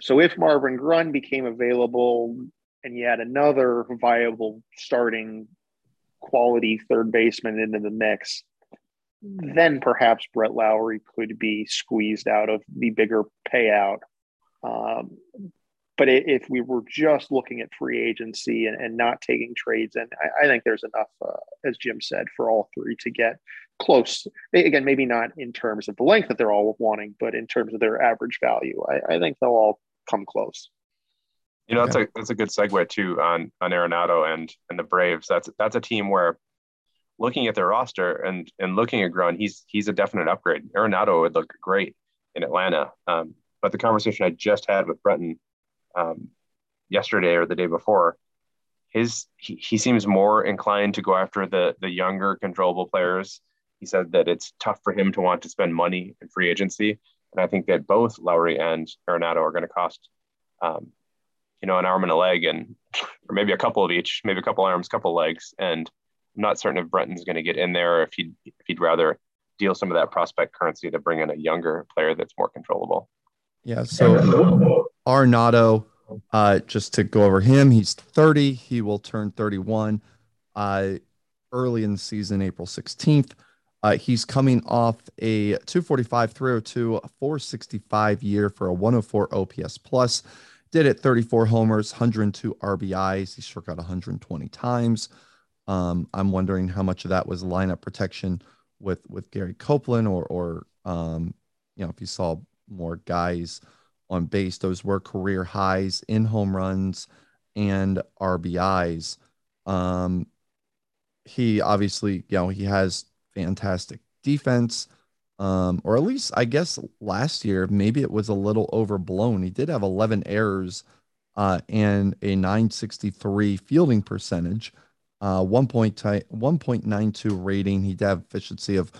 So if Marvin Grunt became available and you had another viable starting quality third baseman into the mix, then perhaps Brett Lawrie could be squeezed out of the bigger payout. But if we were just looking at free agency and not taking trades, and I think there's enough, as Jim said, for all three to get close. Again, maybe not in terms of the length that they're all wanting, but in terms of their average value, I think they'll all come close. You know, that's a good segue too on Arenado and the Braves. That's a team where, looking at their roster and looking at Grun, he's a definite upgrade. Arenado would look great in Atlanta. But the conversation I just had with Brenton yesterday or the day before, he seems more inclined to go after the younger controllable players. He said that it's tough for him to want to spend money in free agency. And I think that both Lawrie and Arenado are going to cost, an arm and a leg, and or maybe a couple of each, maybe a couple arms, couple legs. And I'm not certain if Brenton's going to get in there or if he'd rather deal some of that prospect currency to bring in a younger player that's more controllable. Yeah, so Arenado, just to go over him, he's 30. He will turn 31 early in the season, April 16th. He's coming off a 245, 302, 465 year for a 104 OPS plus. Did it 34 homers, 102 RBIs. He struck out 120 times. I'm wondering how much of that was lineup protection with Gary Copeland or if you saw more guys on base. Those were career highs in home runs and RBIs. He obviously, he has fantastic defense, or at least I guess last year, maybe it was a little overblown. He did have 11 errors and a .963 fielding percentage. 1.92 rating. He'd have efficiency of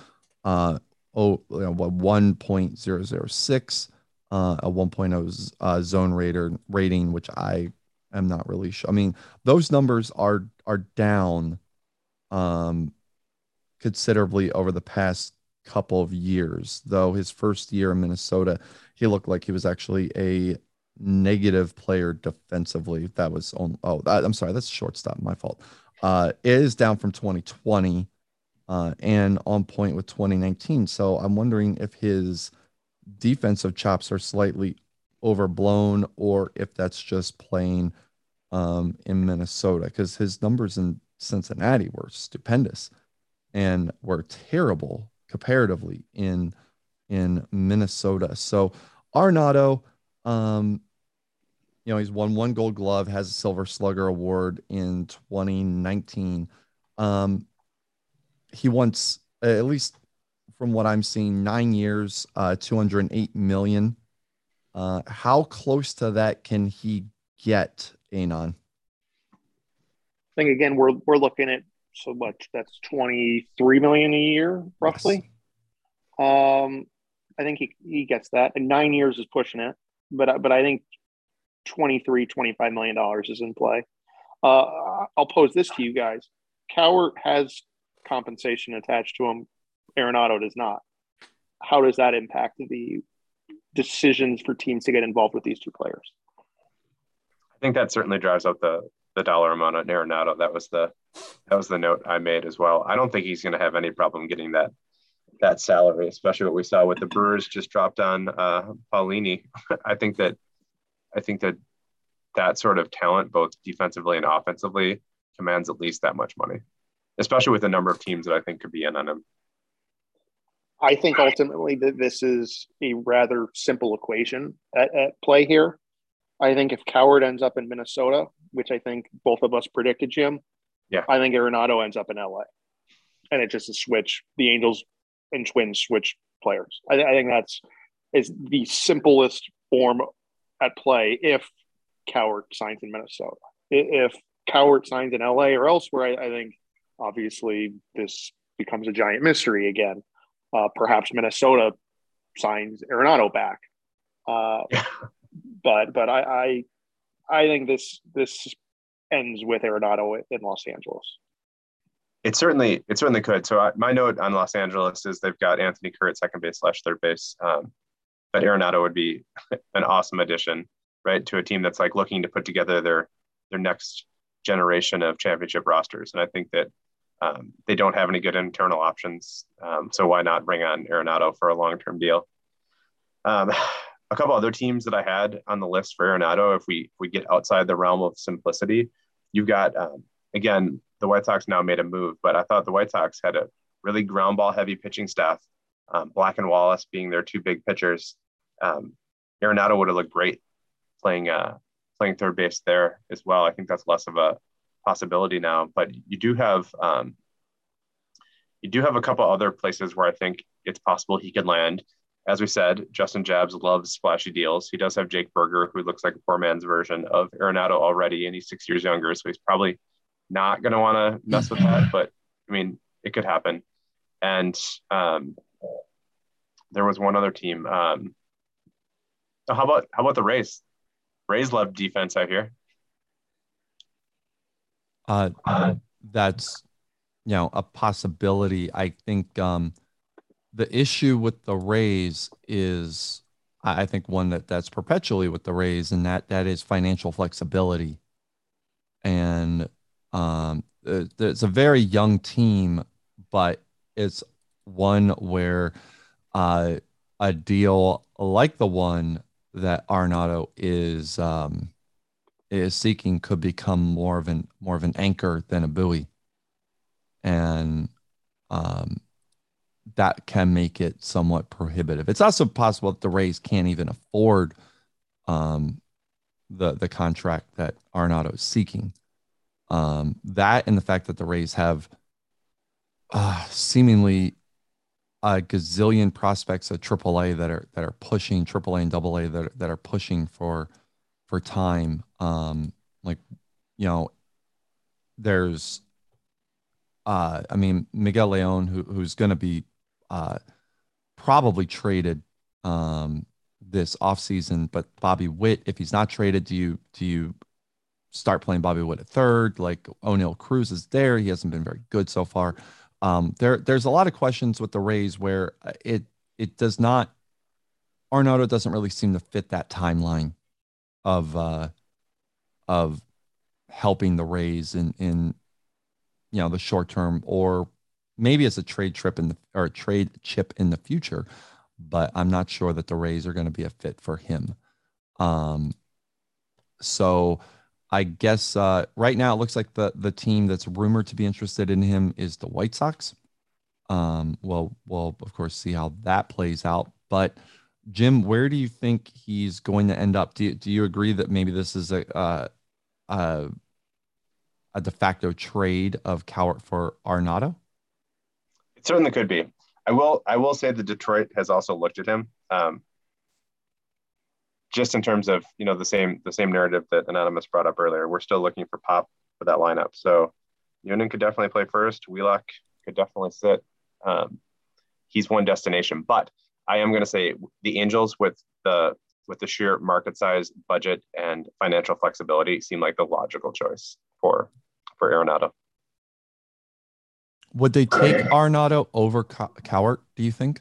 1.006, a 1.0 zone rating, which I am not really sure. I mean, those numbers are down considerably over the past couple of years. Though his first year in Minnesota, he looked like he was actually a negative player defensively. That was I'm sorry, that's shortstop. My fault. It is down from 2020 and on point with 2019. So I'm wondering if his defensive chops are slightly overblown or if that's just playing in Minnesota, because his numbers in Cincinnati were stupendous and were terrible comparatively in Minnesota. So Arenado, he's won one Gold Glove, has a Silver Slugger award in 2019. He wants, at least from what I'm seeing, 9 years, $208 million. How close to that can he get, Anon? I think, again, we're looking at so much. That's $23 million a year, roughly. Yes. I think he gets that. And 9 years is pushing it. But I think $25 million is in play. I'll pose this to you guys. Cowart has compensation attached to him. Arenado does not. How does that impact the decisions for teams to get involved with these two players? I think that certainly drives up the dollar amount on Arenado. That was the note I made as well. I don't think he's going to have any problem getting that that salary, especially what we saw with the Brewers just dropped on Paulini. I think that that sort of talent, both defensively and offensively, commands at least that much money, especially with the number of teams that I think could be in on him. I think ultimately that this is a rather simple equation at play here. I think if Cowart ends up in Minnesota, which I think both of us predicted, Jim, yeah, I think Arenado ends up in LA. And it's just a switch. The Angels and Twins switch players. I think that's is the simplest form at play if Cowart signs in Minnesota. If Cowart signs in LA or elsewhere, I think obviously this becomes a giant mystery again. Perhaps Minnesota signs Arenado back. But I think this ends with Arenado in Los Angeles. It certainly could. So my note on Los Angeles is they've got Anthony Kerr at second base / third base. But Arenado would be an awesome addition, right, to a team that's like looking to put together their next generation of championship rosters. And I think that they don't have any good internal options. So why not bring on Arenado for a long-term deal? A couple other teams that I had on the list for Arenado, if we get outside the realm of simplicity, you've got, again, the White Sox now made a move, but I thought the White Sox had a really ground ball heavy pitching staff, Black and Wallace being their two big pitchers. Arenado would have looked great playing third base there as well. I think that's less of a possibility now, but you do have a couple other places where I think it's possible he could land. As we said, Justin Jabbs loves splashy deals. He does have Jake Berger, who looks like a poor man's version of Arenado already, and he's 6 years younger, so he's probably not going to want to mess with that, but I mean, it could happen. And there was one other team. How about the Rays? Rays love defense out here. That's, you know, a possibility. I think the issue with the Rays is, I think, one that's perpetually with the Rays, and that is financial flexibility. And it's a very young team, but it's one where a deal like the one that Arenado is seeking could become more of an anchor than a buoy, and that can make it somewhat prohibitive. It's also possible that the Rays can't even afford the contract that Arenado is seeking. That and the fact that the Rays have seemingly a gazillion prospects of AAA that are pushing AAA and AA that are pushing for time. There's Miguel Leon, who's going to be probably traded this offseason, but Bobby Witt, if he's not traded, do you start playing Bobby Witt at third? Like, O'Neal Cruz is there. He hasn't been very good so far. There's a lot of questions with the Rays where it does not, Arenado doesn't really seem to fit that timeline of helping the Rays in the short term, or maybe it's a trade chip in the future, but I'm not sure that the Rays are going to be a fit for him. So I guess right now it looks like the team that's rumored to be interested in him is the White Sox. We'll of course see how that plays out. But Jim, where do you think he's going to end up? Do you agree that maybe this is a de facto trade of Cowart for Arenado? It certainly could be. I will say that Detroit has also looked at him. Just in terms of, the same narrative that Anonymous brought up earlier, we're still looking for pop for that lineup. So Noonan could definitely play first. Wheelock could definitely sit. He's one destination, but I am going to say the Angels with the sheer market size, budget, and financial flexibility seem like the logical choice for Arenado. Would they take Arenado over Cowart, do you think?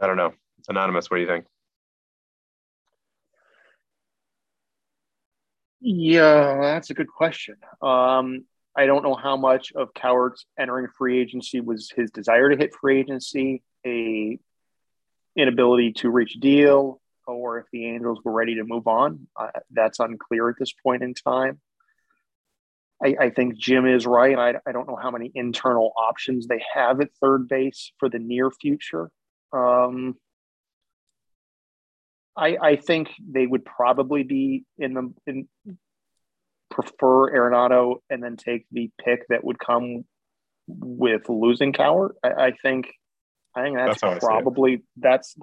I don't know. Anonymous, what do you think? Yeah, that's a good question. I don't know how much of Cowart's entering free agency was his desire to hit free agency, a inability to reach a deal, or if the Angels were ready to move on. That's unclear at this point in time. I think Jim is right. I don't know how many internal options they have at third base for the near future. I think they would probably be prefer Arenado and then take the pick that would come with losing Cowart. I think that's probably that's.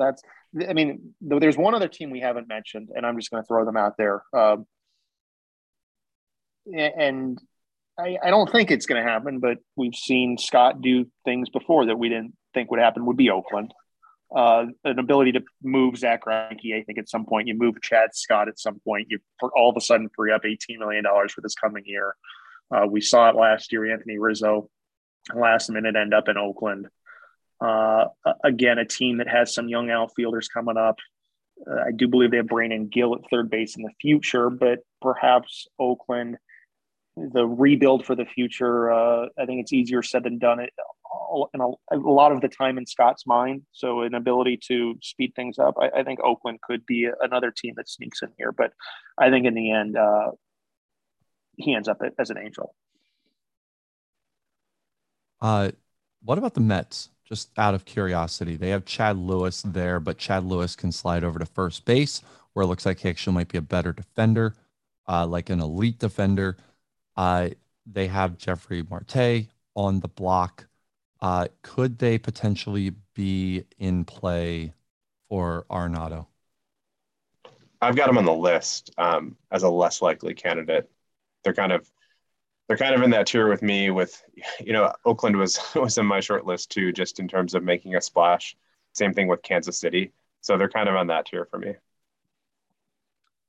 I mean, there's one other team we haven't mentioned, and I'm just going to throw them out there. And I don't think it's going to happen, but we've seen Scott do things before that we didn't think would happen. Would be Oakland. An ability to move Zach Greinke, I think, at some point. You move Chad Scott at some point. You all of a sudden free up $18 million for this coming year. We saw it last year. Anthony Rizzo, last minute, end up in Oakland. Again, a team that has some young outfielders coming up. I do believe they have Brandon Gill at third base in the future, but perhaps Oakland, the rebuild for the future, I think it's easier said than done. A lot of the time in Scott's mind. So an ability to speed things up. I think Oakland could be another team that sneaks in here, but I think in the end, he ends up as an Angel. What about the Mets? Just out of curiosity, they have Chad Lewis there, but Chad Lewis can slide over to first base where it looks like he actually might be a better defender, like an elite defender. They have Jeffrey Marte on the block. Could they potentially be in play for Arenado? I've got him on the list as a less likely candidate. They're kind of in that tier with me. With, you know, Oakland was in my short list too, just in terms of making a splash. Same thing with Kansas City. So they're kind of on that tier for me.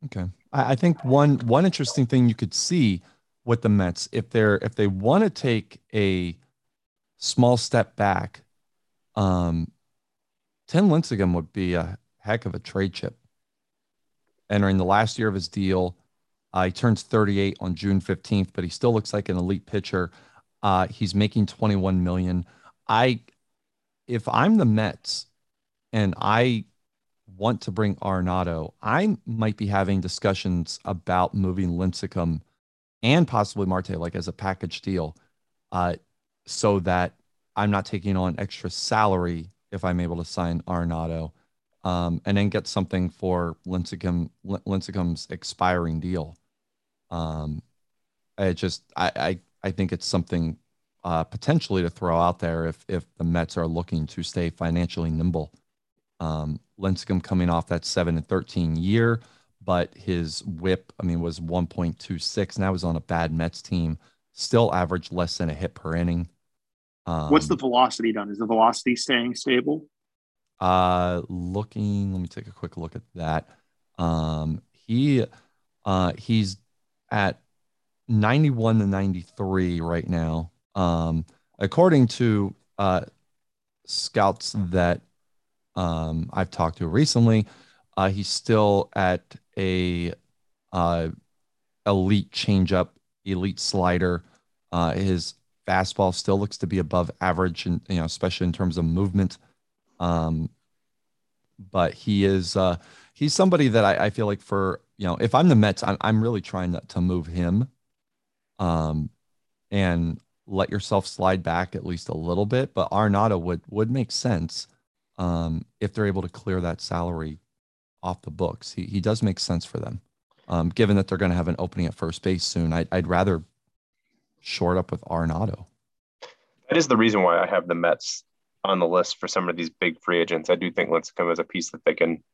Okay, I think one interesting thing you could see with the Mets if they want to take a small step back, Tim Lincecum would be a heck of a trade chip. Entering the last year of his deal, he turns 38 on June 15th, but he still looks like an elite pitcher. He's making $21 million. If I'm the Mets and I want to bring Arenado, I might be having discussions about moving Lincecum and possibly Marte, like as a package deal. So that I'm not taking on extra salary if I'm able to sign Arenado, and then get something for Lincecum's expiring deal. I think it's something potentially to throw out there if the Mets are looking to stay financially nimble. Lincecum coming off that 7-13 year, but his WHIP, was 1.26, and that was on a bad Mets team. Still average less than a hit per inning. What's the velocity done? Is the velocity staying stable? Let me take a quick look at that. He's at 91-93 right now. According to scouts that I've talked to recently, he's still at a elite changeup, elite slider. His fastball still looks to be above average, and especially in terms of movement. But he is he's somebody that I feel like for if I'm the Mets, I'm really trying to move him, and let yourself slide back at least a little bit. But Arenado would make sense if they're able to clear that salary off the books. He does make sense for them. Given that they're going to have an opening at first base soon, I'd rather short up with Arenado. That is the reason why I have the Mets on the list for some of these big free agents. I do think Lincecum is a piece that they can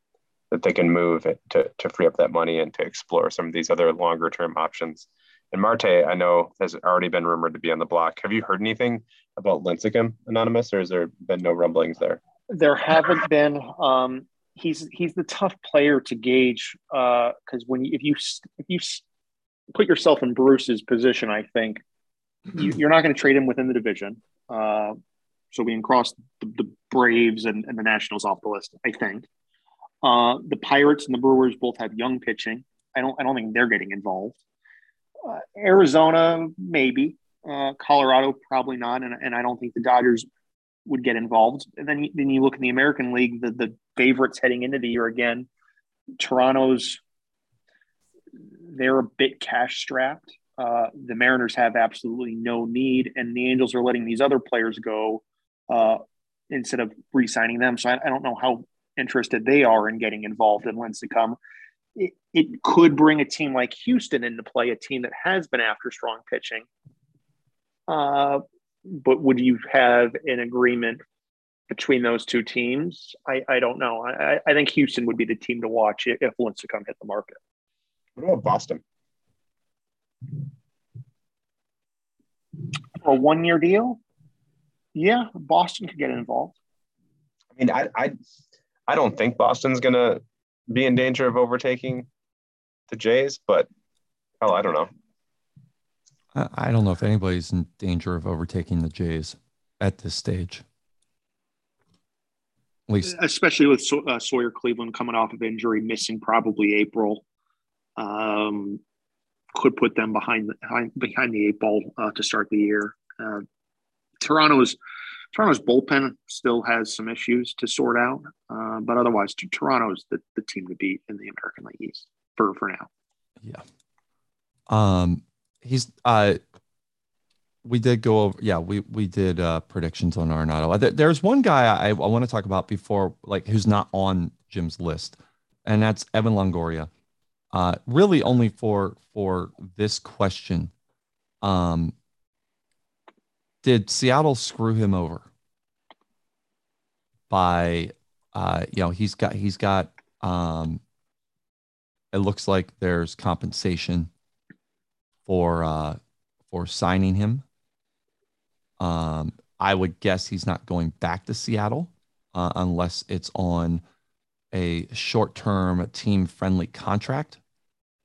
move to free up that money and to explore some of these other longer term options. And Marte, I know, has already been rumored to be on the block. Have you heard anything about Lincecum, Anonymous, or has there been no rumblings there? There haven't been. He's the tough player to gauge because if you put yourself in Bruce's position, I think you're not going to trade him within the division. So we can cross the Braves and the Nationals off the list. I think the Pirates and the Brewers both have young pitching. I don't think they're getting involved. Arizona maybe. Colorado, probably not. And I don't think the Dodgers would get involved. And then you look in the American League, the favorites heading into the year again, Toronto's, they're a bit cash strapped. The Mariners have absolutely no need, and the Angels are letting these other players go instead of re-signing them. So I don't know how interested they are in getting involved in Lincecum. It could bring a team like Houston into play, a team that has been after strong pitching. But would you have an agreement between those two teams? I don't know. I think Houston would be the team to watch if Lincecum hit the market. What about Boston? A one-year deal? Yeah, Boston could get involved. I mean, I don't think Boston's going to be in danger of overtaking the Jays, but hell, I don't know. I don't know if anybody's in danger of overtaking the Jays at this stage. At least, especially with Sawyer Cleveland coming off of injury, missing probably April, could put them behind the eight ball to start the year. Toronto's bullpen still has some issues to sort out, but otherwise, Toronto's the team to beat in the American League East for now. Yeah. We did go over. Yeah, we did predictions on Arenado. There's one guy I want to talk about before, like, who's not on Jim's list, and that's Evan Longoria. Really only for this question. Did Seattle screw him over by, he's got it looks like there's compensation for signing him. I would guess he's not going back to Seattle unless it's on a short-term team-friendly contract.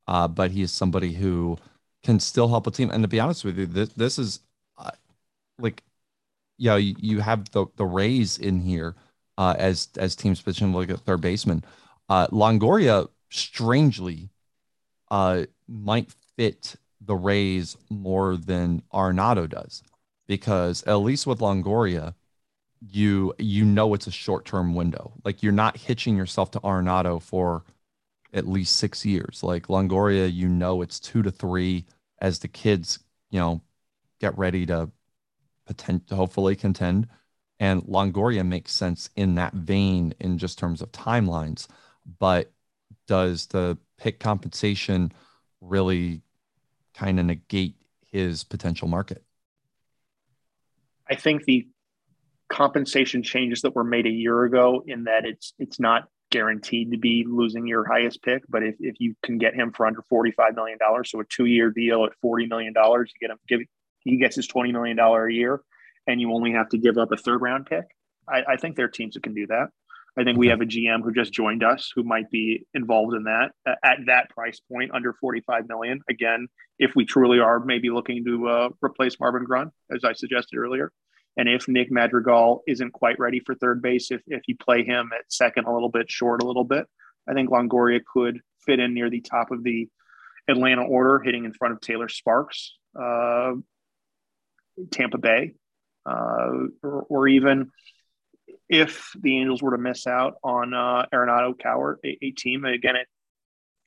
But he is somebody who can still help a team. And to be honest with you, this is you have the Rays in here as teams pitching like a third baseman. Longoria strangely might fit the Rays more than Arenado does, because at least with Longoria, you know it's a short-term window. Like, you're not hitching yourself to Arenado for at least 6 years. Like Longoria, it's 2 to 3 as the kids, get ready to hopefully contend, and Longoria makes sense in that vein in just terms of timelines. But does the pick compensation really kind of negate his potential market? I think the compensation changes that were made a year ago, in that it's not guaranteed to be losing your highest pick, but if you can get him for under $45 million, so a 2-year deal at $40 million, he gets his $20 million a year, and you only have to give up a third-round pick. I think there are teams that can do that. I think we have a GM who just joined us who might be involved in that at that price point, under $45 million. Again, if we truly are maybe looking to replace Marvin Grund, as I suggested earlier, and if Nick Madrigal isn't quite ready for third base, if you play him at second a little bit, short a little bit, I think Longoria could fit in near the top of the Atlanta order, hitting in front of Taylor Sparks, Tampa Bay, or even if the Angels were to miss out on Arenado, Cowart, a team again at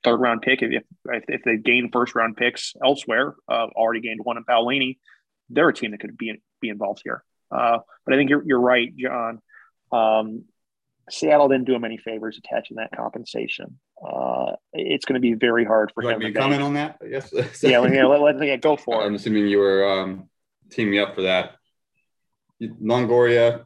third round pick. If they gain first round picks elsewhere, already gained one in Paolini, they're a team that could be involved here. But I think you're right, John. Seattle didn't do him any favors attaching that compensation. It's going to be very hard for him. Can you comment on that? Yes. Let's go for it. I'm assuming you were. Team me up for that. Longoria.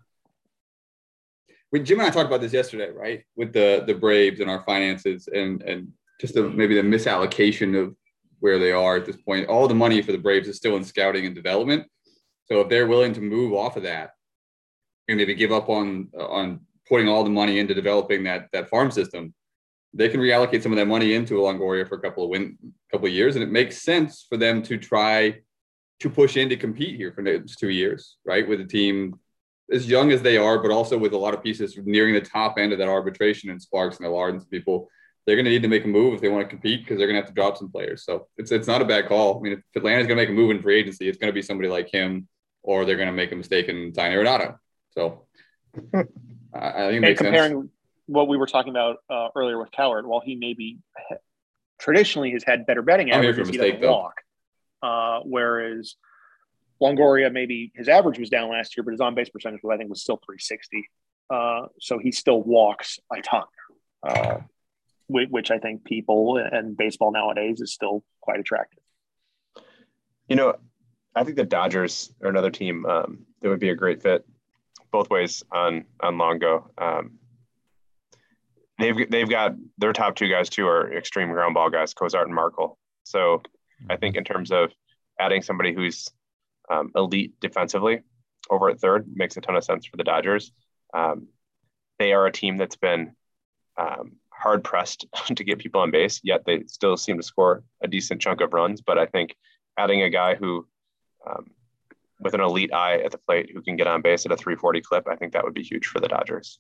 Jim and I talked about this yesterday, right? With the Braves and our finances and just maybe the misallocation of where they are at this point. All the money for the Braves is still in scouting and development. So if they're willing to move off of that and maybe give up on putting all the money into developing that farm system, they can reallocate some of that money into Longoria for a couple of years. And it makes sense for them to try to push in to compete here for the next 2 years, right? With a team as young as they are, but also with a lot of pieces nearing the top end of that arbitration and Sparks and Alarden's people, they're going to need to make a move if they want to compete, because they're going to have to drop some players. So it's not a bad call. I mean, if Atlanta's going to make a move in free agency, it's going to be somebody like him, or they're going to make a mistake and sign Arenado. So I think it makes sense. What we were talking about earlier with Cowart, while he maybe traditionally has had better betting averages, he doesn't walk. Whereas Longoria, maybe his average was down last year, but his on-base percentage, I think, was still 360. So he still walks a ton, which I think people and baseball nowadays is still quite attractive. You know, I think the Dodgers are another team that would be a great fit both ways on Longo. They've got their top two guys too are extreme ground ball guys, Cozart and Markle. So I think in terms of adding somebody who's elite defensively over at third makes a ton of sense for the Dodgers. They are a team that's been hard pressed to get people on base, yet they still seem to score a decent chunk of runs. But I think adding a guy who with an elite eye at the plate who can get on base at a 340 clip, I think that would be huge for the Dodgers.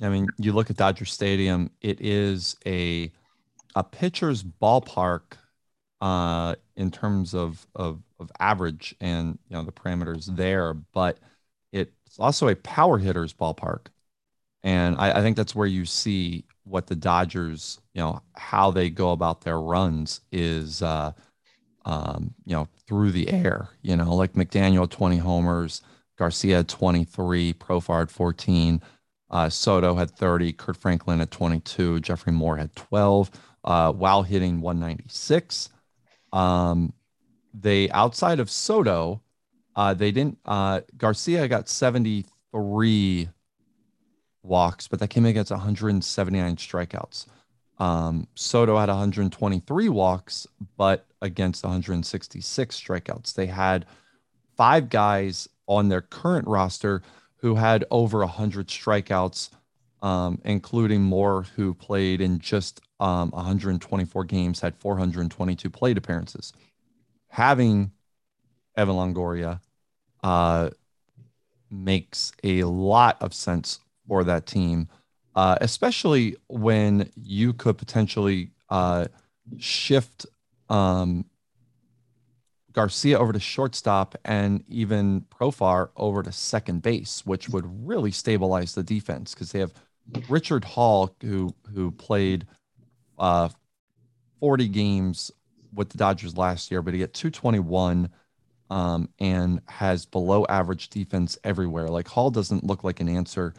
I mean, you look at Dodger Stadium, it is a pitcher's ballpark in terms of average and, you know, the parameters there, but it's also a power hitter's ballpark. And I think that's where you see what the Dodgers, you know, how they go about their runs is, you know, through the air, you know, like McDaniel, 20 homers, Garcia, 23, Profar, 14, Soto had 30, Kurt Franklin at 22, Jeffrey Moore had 12, while hitting 196. They, outside of Soto, they didn't, Garcia got 73 walks, but that came against 179 strikeouts. Soto had 123 walks, but against 166 strikeouts. They had five guys on their current roster who had over 100 strikeouts, including Moore, who played in just 124 games, had 422 plate appearances. Having Evan Longoria makes a lot of sense for that team, especially when you could potentially shift Garcia over to shortstop and even Profar over to second base, which would really stabilize the defense, because they have Richard Hall, who played 40 games with the Dodgers last year, but he had 221 and has below average defense everywhere. Like, Hall doesn't look like an answer.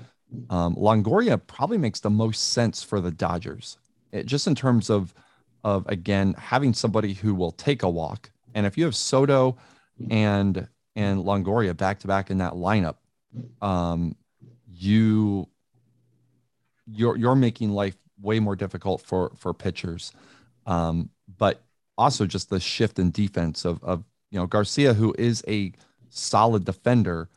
Longoria probably makes the most sense for the Dodgers, just in terms of again, having somebody who will take a walk. And if you have Soto and Longoria back to back in that lineup, you're making life way more difficult for pitchers. But also just the shift in defense of you know, Garcia, who is a solid defender,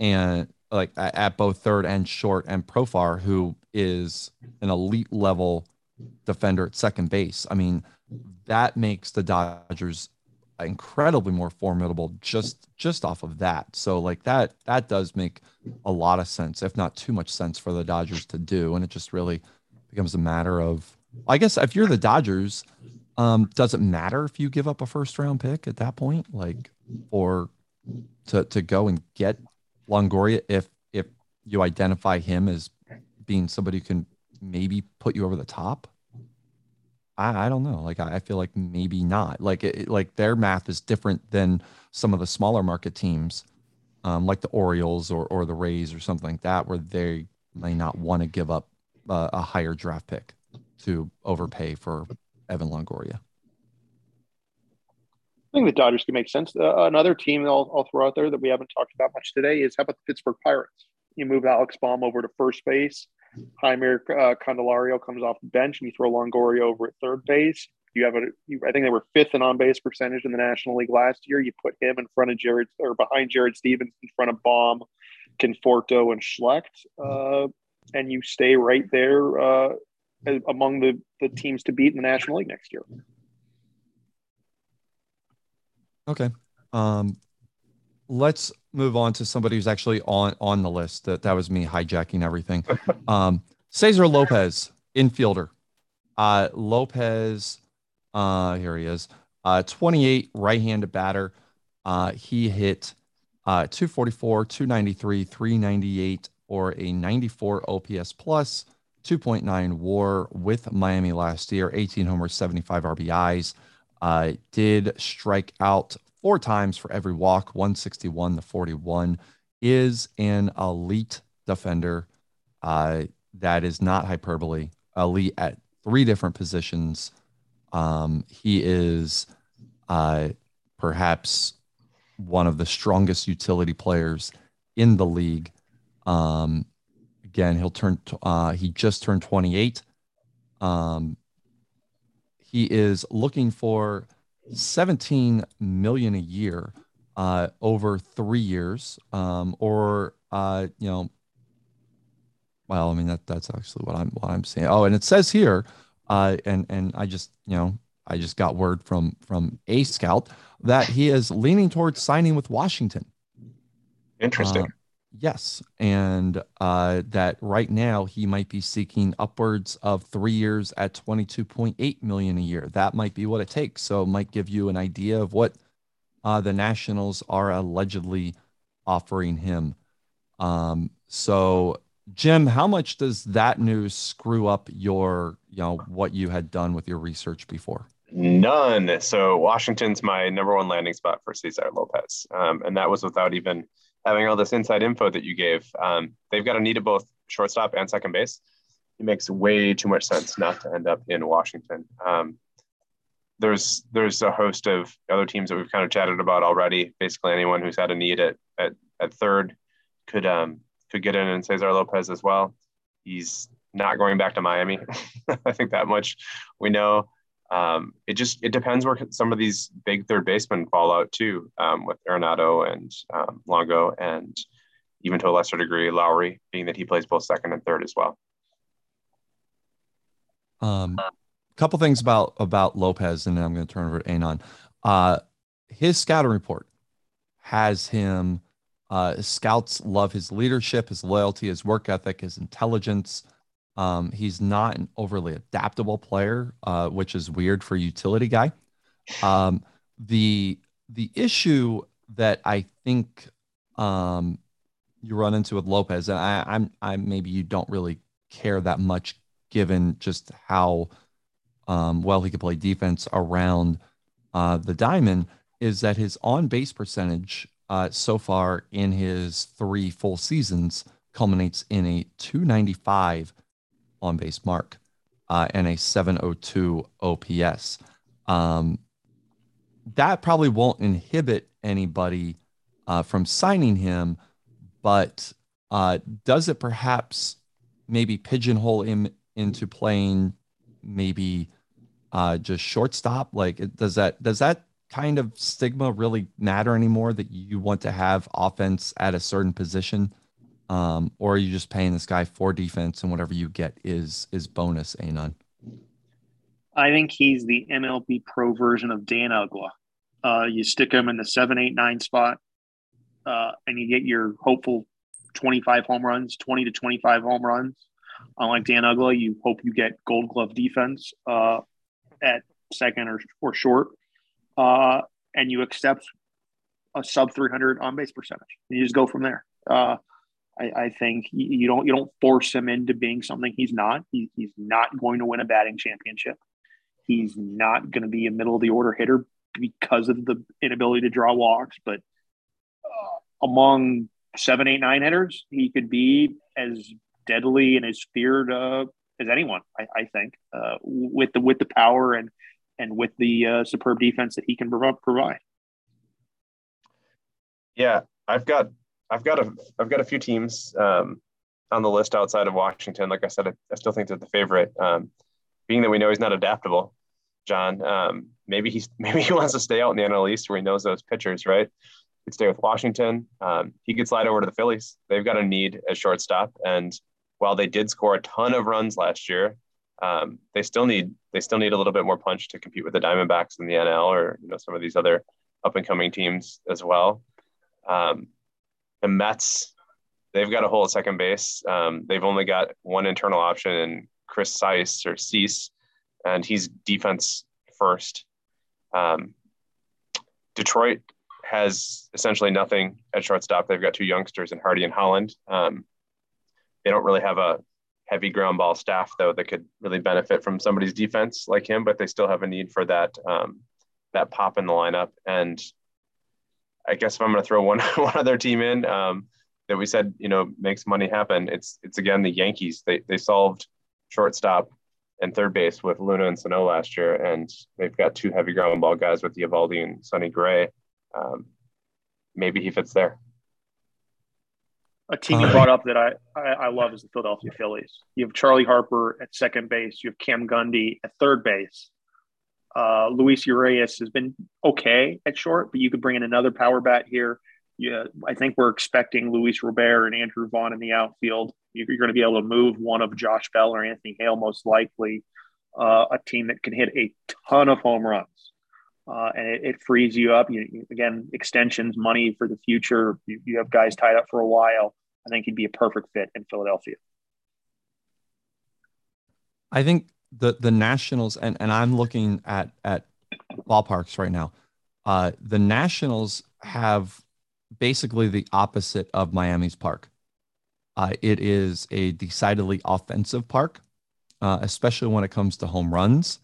and like at both third and short, and Profar, who is an elite level defender at second base. I mean, that makes the Dodgers incredibly more formidable just off of that. So like that does make a lot of sense, if not too much sense, for the Dodgers to do. And it just really becomes a matter of, I guess, if you're the Dodgers, does it matter if you give up a first round pick at that point, like, or to go and get Longoria, if you identify him as being somebody who can maybe put you over the top? I don't know. Like, I feel like maybe not. Like, like their math is different than some of the smaller market teams, like the Orioles or the Rays or something like that, where they may not want to give up a higher draft pick to overpay for Evan Longoria. I think the Dodgers can make sense. Another team I'll throw out there that we haven't talked about much today is, how about the Pittsburgh Pirates? You move Alex Baum over to first base. Jaime Candelario comes off the bench, and you throw Longoria over at third base. You have I think they were fifth in on-base percentage in the National League last year. You put him in front of behind Jared Stevens, in front of Baum, Conforto, and Schlecht, and you stay right there among the teams to beat in the National League next year. Okay. let's move on to somebody who's actually on the list. That was me hijacking everything. Cesar Lopez, infielder. Lopez, here he is, 28, right-handed batter. He hit 244, 293, 398, or a 94 OPS plus, 2.9 WAR with Miami last year, 18 homers, 75 RBIs. Did strike out 4 times for every walk, 161 to 41. Is an elite defender. That is not hyperbole. Elite at 3 different positions. He is perhaps one of the strongest utility players in the league. Again, he just turned 28. He is looking for $17 million a year over 3 years, well, I mean, that's actually what I'm saying. Oh, and it says here, and I just got word from a scout that he is leaning towards signing with Washington. Interesting. Yes. And that right now he might be seeking upwards of 3 years at $22.8 million a year. That might be what it takes. So it might give you an idea of what the Nationals are allegedly offering him. So Jim, how much does that news screw up your, what you had done with your research before? None. So Washington's my #1 landing spot for Cesar Lopez. And that was without even having all this inside info that you gave. They've got a need of both shortstop and second base. It makes way too much sense not to end up in Washington. There's a host of other teams that we've kind of chatted about already. Basically anyone who's had a need at third could get in, and Cesar Lopez as well. He's not going back to Miami. I think that much we know. It depends where some of these big third basemen fall out too, with Arenado and Longo, and even to a lesser degree, Lowrie, being that he plays both second and third as well. Couple things about Lopez, and then I'm going to turn over to Anon. His scouting report has him, scouts love his leadership, his loyalty, his work ethic, his intelligence. He's not an overly adaptable player, which is weird for a utility guy. The issue that I think you run into with Lopez, and I maybe you don't really care that much given just how well he could play defense around the diamond, is that his on-base percentage so far in his 3 full seasons culminates in a 295 on base mark and a 702 OPS. That probably won't inhibit anybody from signing him, but does it perhaps maybe pigeonhole him into playing maybe just shortstop? Like, does that kind of stigma really matter anymore, that you want to have offense at a certain position? Or are you just paying this guy for defense and whatever you get is bonus, Anon? I think he's the MLB pro version of Dan Ugla. You stick him in the 7, 8, 9 spot, and you get your hopeful 25 home runs, 20 to 25 home runs. Unlike Dan Ugla, you hope you get Gold Glove defense at second or short, and you accept a sub 300 on base percentage. You just go from there. I think you don't force him into being something he's not. He's not going to win a batting championship. He's not going to be a middle of the order hitter because of the inability to draw walks. But among 7, 8, 9 hitters, he could be as deadly and as feared as anyone. I think with the power and with the superb defense that he can provide. Yeah, I've got a few teams on the list outside of Washington. Like I said, I still think they're the favorite. Being that we know he's not adaptable, John, maybe he wants to stay out in the NL East where he knows those pitchers, right? He could stay with Washington. He could slide over to the Phillies. They've got a need at shortstop, and while they did score a ton of runs last year, they still need a little bit more punch to compete with the Diamondbacks in the NL, or some of these other up and coming teams as well. The Mets, they've got a hole at second base. They've only got one internal option in Chris Sice or Cease, and he's defense first. Detroit has essentially nothing at shortstop. They've got two youngsters in Hardy and Holland. They don't really have a heavy ground ball staff, though, that could really benefit from somebody's defense like him, but they still have a need for that that pop in the lineup. And I guess if I'm going to throw one other team in that we said, you know, makes money happen, it's again, the Yankees. They solved shortstop and third base with Luna and Sano last year, and they've got two heavy ground ball guys with Eovaldi and Sonny Gray. Maybe he fits there. A team you brought up that I love is the Philadelphia Phillies. You have Charlie Harper at second base. You have Cam Gundy at third base. Luis Urias has been okay at short, but you could bring in another power bat here. Yeah, I think we're expecting Luis Robert and Andrew Vaughn in the outfield. You're going to be able to move one of Josh Bell or Anthony Hale, most likely. A team that can hit a ton of home runs. And it frees you up. You, again, extensions, money for the future. You have guys tied up for a while. I think he'd be a perfect fit in Philadelphia. I think the Nationals, and I'm looking at ballparks right now. The Nationals have basically the opposite of Miami's park. It is a decidedly offensive park, especially when it comes to home runs.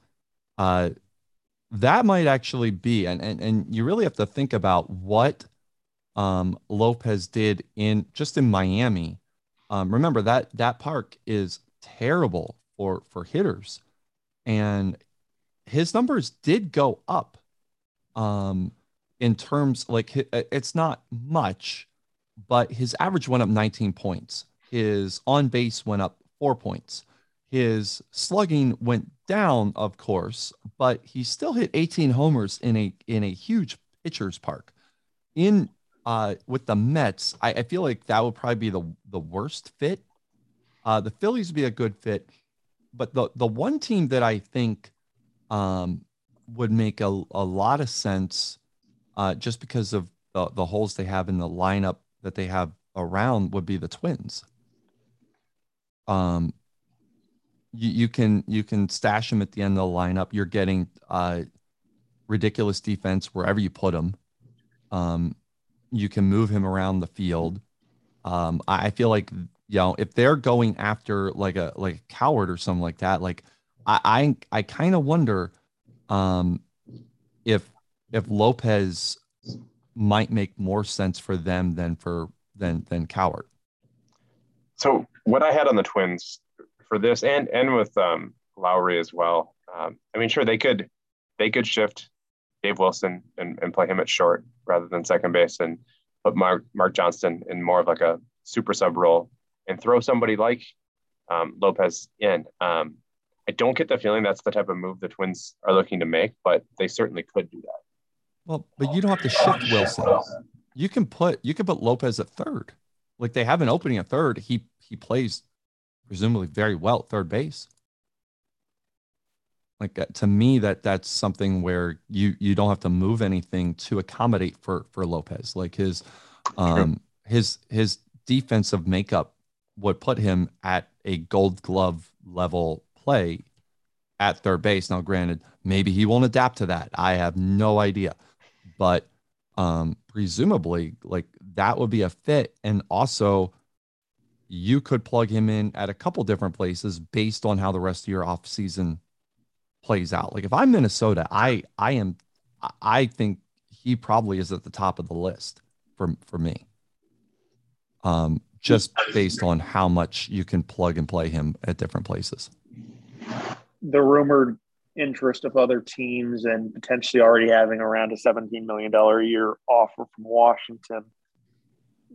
That might actually be, and you really have to think about what Lopez did in Miami. Remember that park is terrible for hitters, and his numbers did go up. In terms, like, it's not much, but his average went up 19 points. His on base went up 4 points. His slugging went down, of course, but he still hit 18 homers in a huge pitcher's park. With the Mets, I feel like that would probably be the worst fit. The Phillies would be a good fit, but the one team that I think would make a lot of sense just because of the holes they have in the lineup that they have around would be the Twins. You can stash him at the end of the lineup. You're getting ridiculous defense wherever you put him. You can move him around the field. I feel like, you know, if they're going after like a Cowart or something like that, like I kind of wonder if Lopez might make more sense for them than Cowart. So what I had on the Twins for this, and with Lowrie as well. I mean, sure, they could shift Dave Wilson and play him at short rather than second base, and put Mark Johnston in more of like a super sub role, and throw somebody like Lopez in. I don't get the feeling that's the type of move the Twins are looking to make, but they certainly could do that. Well, but you don't have to shift Wilson. You can put Lopez at third. Like, they have an opening at third. He plays presumably very well at third base. Like, to me, that's something where you don't have to move anything to accommodate for Lopez. Like, his defensive makeup would put him at a Gold Glove level play at third base. Now, granted, maybe he won't adapt to that. I have no idea, but presumably, like, that would be a fit, and also, you could plug him in at a couple different places based on how the rest of your offseason plays out. Like, if I'm Minnesota, I think he probably is at the top of the list for me. Just based on how much you can plug and play him at different places. The rumored interest of other teams, and potentially already having around a $17 million a year offer from Washington.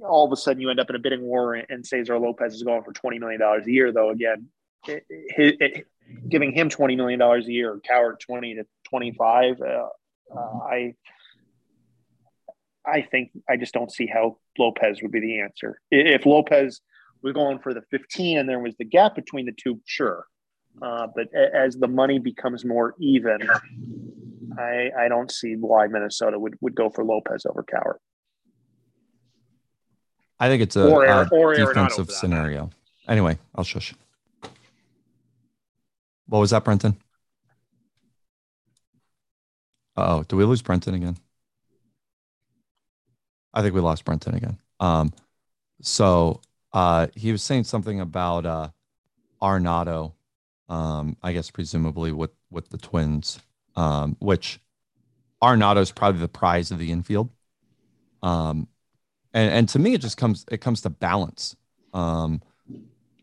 All of a sudden, you end up in a bidding war, and Cesar Lopez is going for $20 million a year, though, again, giving him $20 million a year, Cowart 20 to 25. I think I just don't see how Lopez would be the answer. If Lopez was going for the 15 and there was the gap between the two, sure. But as the money becomes more even, I don't see why Minnesota would go for Lopez over Cowart. I think it's a defensive scenario. Anyway, I'll shush. What was that, Brenton? Uh-oh, do we lose Brenton again? I think we lost Brenton again. So he was saying something about Arenado, I guess presumably with the Twins, which Arenado is probably the prize of the infield. And to me, it just comes to balance.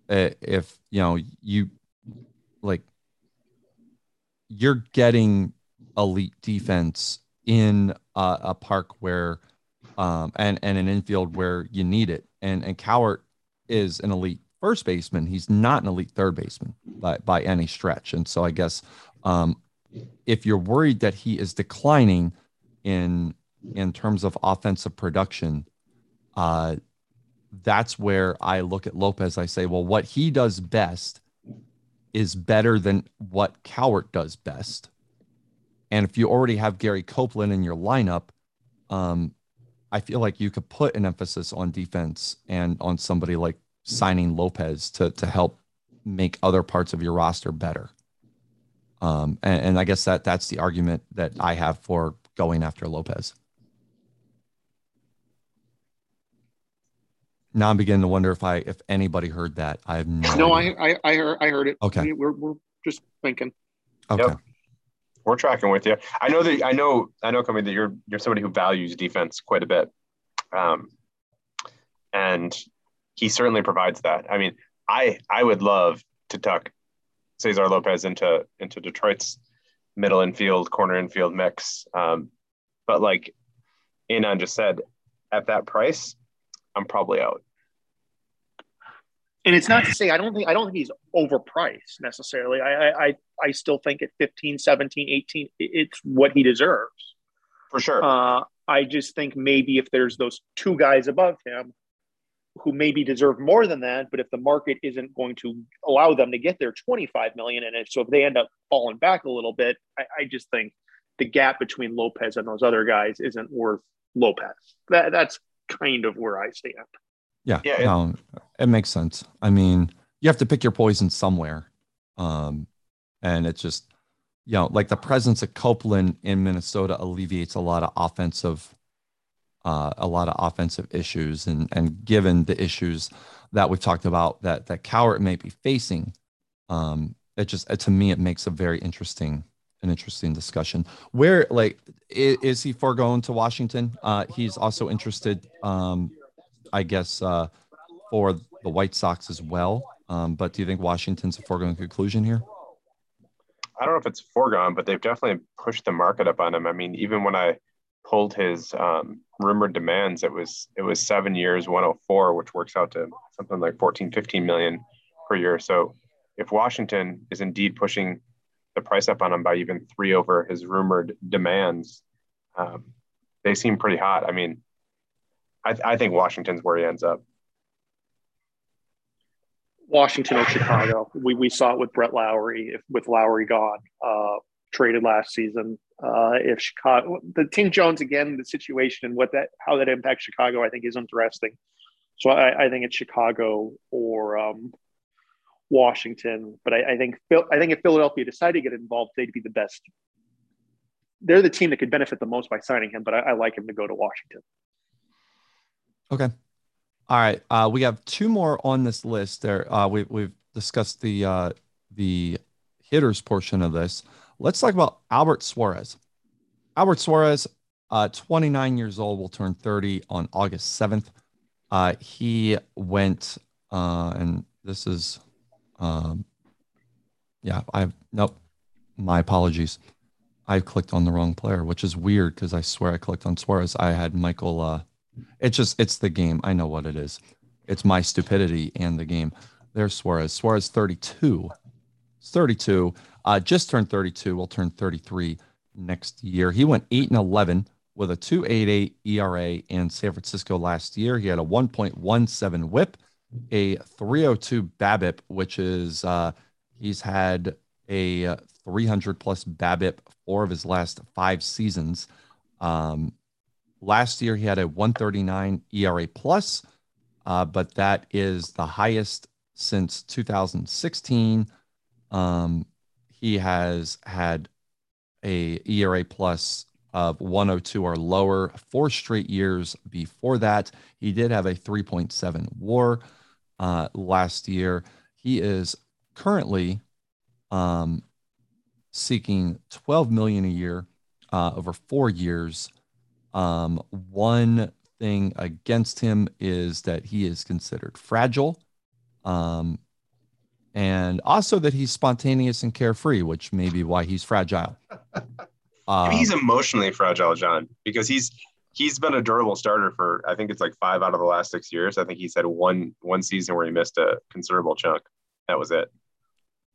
If you're getting elite defense in a park where and an infield where you need it. And Cowart is an elite first baseman. He's not an elite third baseman by any stretch. And so I guess if you're worried that he is declining in terms of offensive production, that's where I look at Lopez. I say, well, what he does best is better than what Cowart does best. And if you already have Gary Copeland in your lineup, I feel like you could put an emphasis on defense and on somebody like signing Lopez to help make other parts of your roster better. And I guess that's the argument that I have for going after Lopez. Now I'm beginning to wonder if anybody heard that. I have no idea. I heard it. Okay, we're just thinking. Okay. Yep. We're tracking with you. I know, Comey, that you're somebody who values defense quite a bit, and he certainly provides that. I mean, I would love to tuck Cesar Lopez into Detroit's middle infield, corner infield mix, but like Anon just said, at that price, I'm probably out. And it's not to say I don't think he's overpriced necessarily. I still think at 15, 17, 18, it's what he deserves. For sure. I just think maybe if there's those two guys above him who maybe deserve more than that, but if the market isn't going to allow them to get their $25 million in it, so if they end up falling back a little bit, I just think the gap between Lopez and those other guys isn't worth Lopez. That's kind of where I stand. Yeah. No, it makes sense. I mean, you have to pick your poison somewhere. And it's just, like the presence of Copeland in Minnesota alleviates a lot of offensive issues. And given the issues that we've talked about that Cowart may be facing, to me, it makes a very interesting discussion. Where, is he foregoing to Washington? He's also interested, for the White Sox as well. But do you think Washington's a foregone conclusion here? I don't know if it's foregone, but they've definitely pushed the market up on him. I mean, even when I pulled his rumored demands, it was 7 years, 104, which works out to something like 14, 15 million per year. So if Washington is indeed pushing the price up on him by even 3 over his rumored demands, they seem pretty hot. I mean, I think Washington's where he ends up. Washington or Chicago. We saw it with Brett Lawrie. With Lawrie gone, traded last season. If Chicago, the Tink Jones again, the situation and how that impacts Chicago, I think is interesting. So I think it's Chicago or Washington. But I think if Philadelphia decided to get involved, they'd be the best. They're the team that could benefit the most by signing him. But I like him to go to Washington. Okay. All right. We have 2 more on this list there. We've discussed the hitters portion of this. Let's talk about Albert Suarez. Albert Suarez, 29 years old, will turn 30 on August 7th. He went, and this is, my apologies. I clicked on the wrong player, which is weird because I swear I clicked on Suarez. I had Michael, it's the game. I know what it is. It's my stupidity and the game. There's Suarez. Suarez 32. Just turned 32. Will turn 33 next year. He went 8-11 with a 2.88 ERA in San Francisco last year. He had a 1.17 WHIP, a 302 BABIP, which is he's had a 300 plus BABIP 4 of his last 5 seasons. Last year, he had a 1.39 ERA plus, but that is the highest since 2016. He has had a ERA plus of 102 or lower 4 straight years before that. He did have a 3.7 WAR last year. He is currently seeking $12 million a year over 4 years. One thing against him is that he is considered fragile, and also that he's spontaneous and carefree, which may be why he's fragile. He's emotionally fragile, John, because he's been a durable starter for, I think it's like 5 out of the last 6 years. I think he's had one season where he missed a considerable chunk. That was it.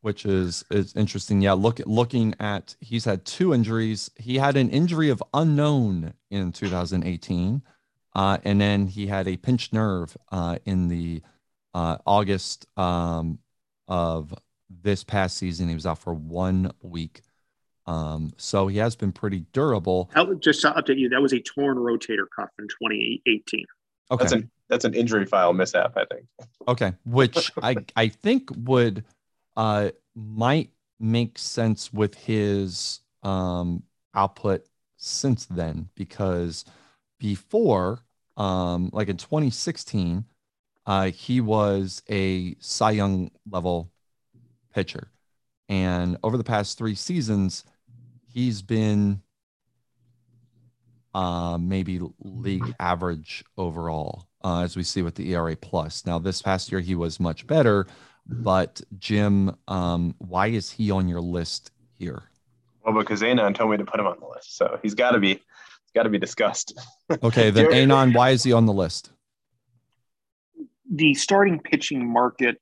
Which is interesting. Yeah, looking at, he's had 2 injuries. He had an injury of unknown in 2018, and then he had a pinched nerve in the August of this past season. He was out for 1 week. So he has been pretty durable. Just to update you, that was a torn rotator cuff in 2018. Okay, that's an injury file mishap, I think. Okay, which I think would might make sense with his output since then, because before, like in 2016, he was a Cy Young level pitcher, and over the past 3 seasons, he's been maybe league average overall, as we see with the ERA plus. Now, this past year, he was much better. But Jim, why is he on your list here? Well, because Anon told me to put him on the list, so he's got to be, discussed. Okay, then Anon, why is he on the list? The starting pitching market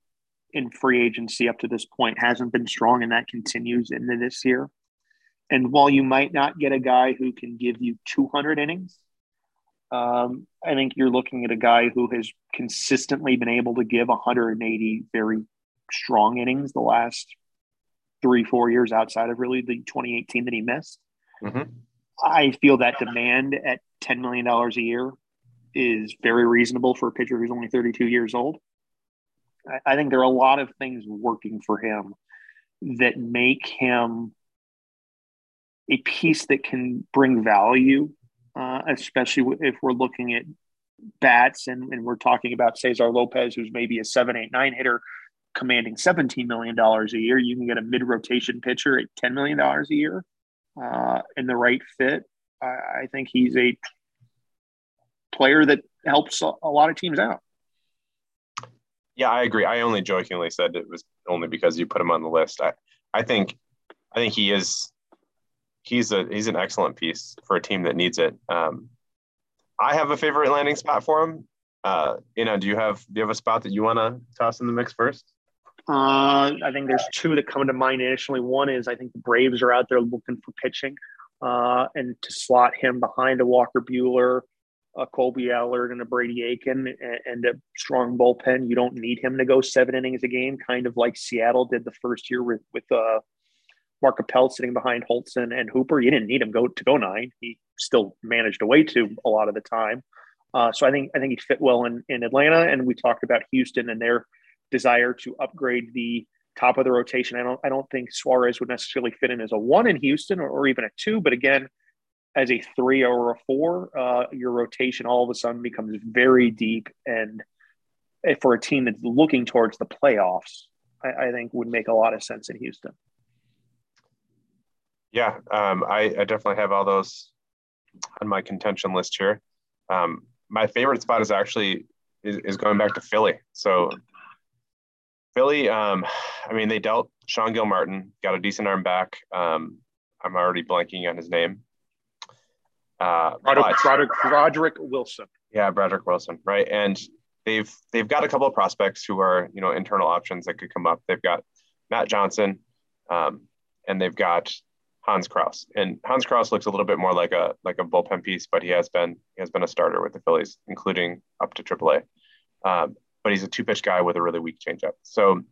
in free agency up to this point hasn't been strong, and that continues into this year. And while you might not get a guy who can give you 200 innings, I think you're looking at a guy who has consistently been able to give 180 very strong innings the last 3-4 years, outside of really the 2018 that he missed. Mm-hmm. I feel that demand at $10 million a year is very reasonable for a pitcher who's only 32 years old. I think there are a lot of things working for him that make him a piece that can bring value, especially if we're looking at bats and we're talking about Cesar Lopez, who's maybe a 7, 8, 9 hitter commanding $17 million a year. You can get a mid-rotation pitcher at $10 million a year in the right fit. I think he's a player that helps a lot of teams out. Yeah, I agree. I only jokingly said it was only because you put him on the list. I think he is – He's an excellent piece for a team that needs it. I have a favorite landing spot for him. Do you have a spot that you want to toss in the mix first? I think there's 2 that come to mind initially. One is I think the Braves are out there looking for pitching, and to slot him behind a Walker Buehler, a Colby Allard, and a Brady Aiken, and a strong bullpen. You don't need him to go 7 innings a game, kind of like Seattle did the first year with Mark Appel sitting behind Holtzen and Hooper. You didn't need him to go 9. He still managed a way to a lot of the time. So I think he'd fit well in Atlanta. And we talked about Houston and their desire to upgrade the top of the rotation. I don't think Suarez would necessarily fit in as a 1 in Houston or even a 2. But again, as a 3 or a 4, your rotation all of a sudden becomes very deep. And for a team that's looking towards the playoffs, I think would make a lot of sense in Houston. Yeah, I definitely have all those on my contention list here. My favorite spot is actually is going back to Philly. So Philly, they dealt Sean Gilmartin, got a decent arm back. I'm already blanking on his name. Broderick Wilson. Yeah, Broderick Wilson, right? And they've got a couple of prospects who are internal options that could come up. They've got Matt Johnson, and they've got Hans Kraus, and Hans Kraus looks a little bit more like a bullpen piece, but he has been a starter with the Phillies, including up to AAA. But he's a 2-pitch guy with a really weak changeup. So,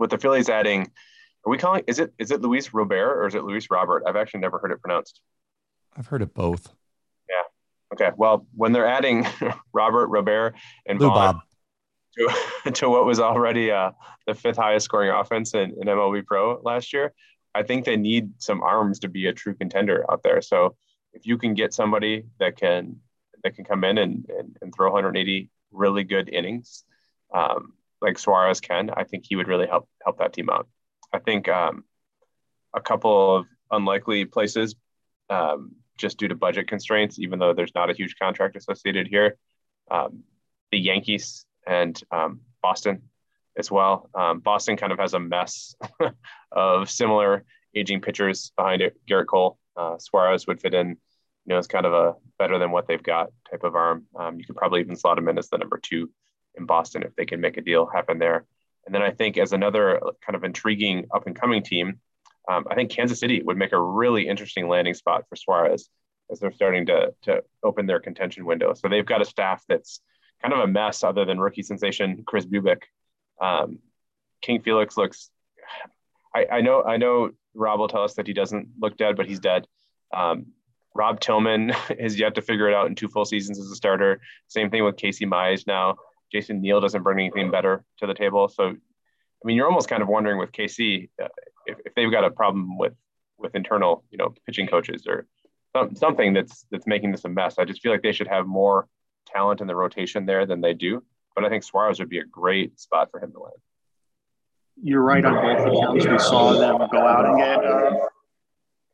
with the Phillies adding, is it Luis Robert or is it Luis Robert? I've actually never heard it pronounced. I've heard it both. Yeah. Okay. Well, when they're adding Robert, Robert, and Lou Vaughn, Bob. to what was already the fifth highest scoring offense in MLB Pro last year. I think they need some arms to be a true contender out there. So if you can get somebody that can come in and throw 180 really good innings, like Suarez can, I think he would really help that team out. I think a couple of unlikely places, just due to budget constraints, even though there's not a huge contract associated here, the Yankees and Boston as well. Boston kind of has a mess of similar aging pitchers behind it. Garrett Cole, Suarez would fit in, it's kind of a better than what they've got type of arm. You could probably even slot him in as the number two in Boston if they can make a deal happen there. And then I think as another kind of intriguing up and coming team, I think Kansas City would make a really interesting landing spot for Suarez as they're starting to open their contention window. So they've got a staff that's kind of a mess other than rookie sensation Chris Bubick. King Felix looks, I know Rob will tell us that he doesn't look dead, but he's dead. Rob Tillman has yet to figure it out in two full seasons as a starter. Same thing with Casey Mize now. Jason Neal doesn't bring anything better to the table. So, you're almost kind of wondering with KC if they've got a problem with internal, pitching coaches or something that's making this a mess. I just feel like they should have more talent in the rotation there than they do. But I think Suarez would be a great spot for him to land. You're right on both accounts. We saw them go out and get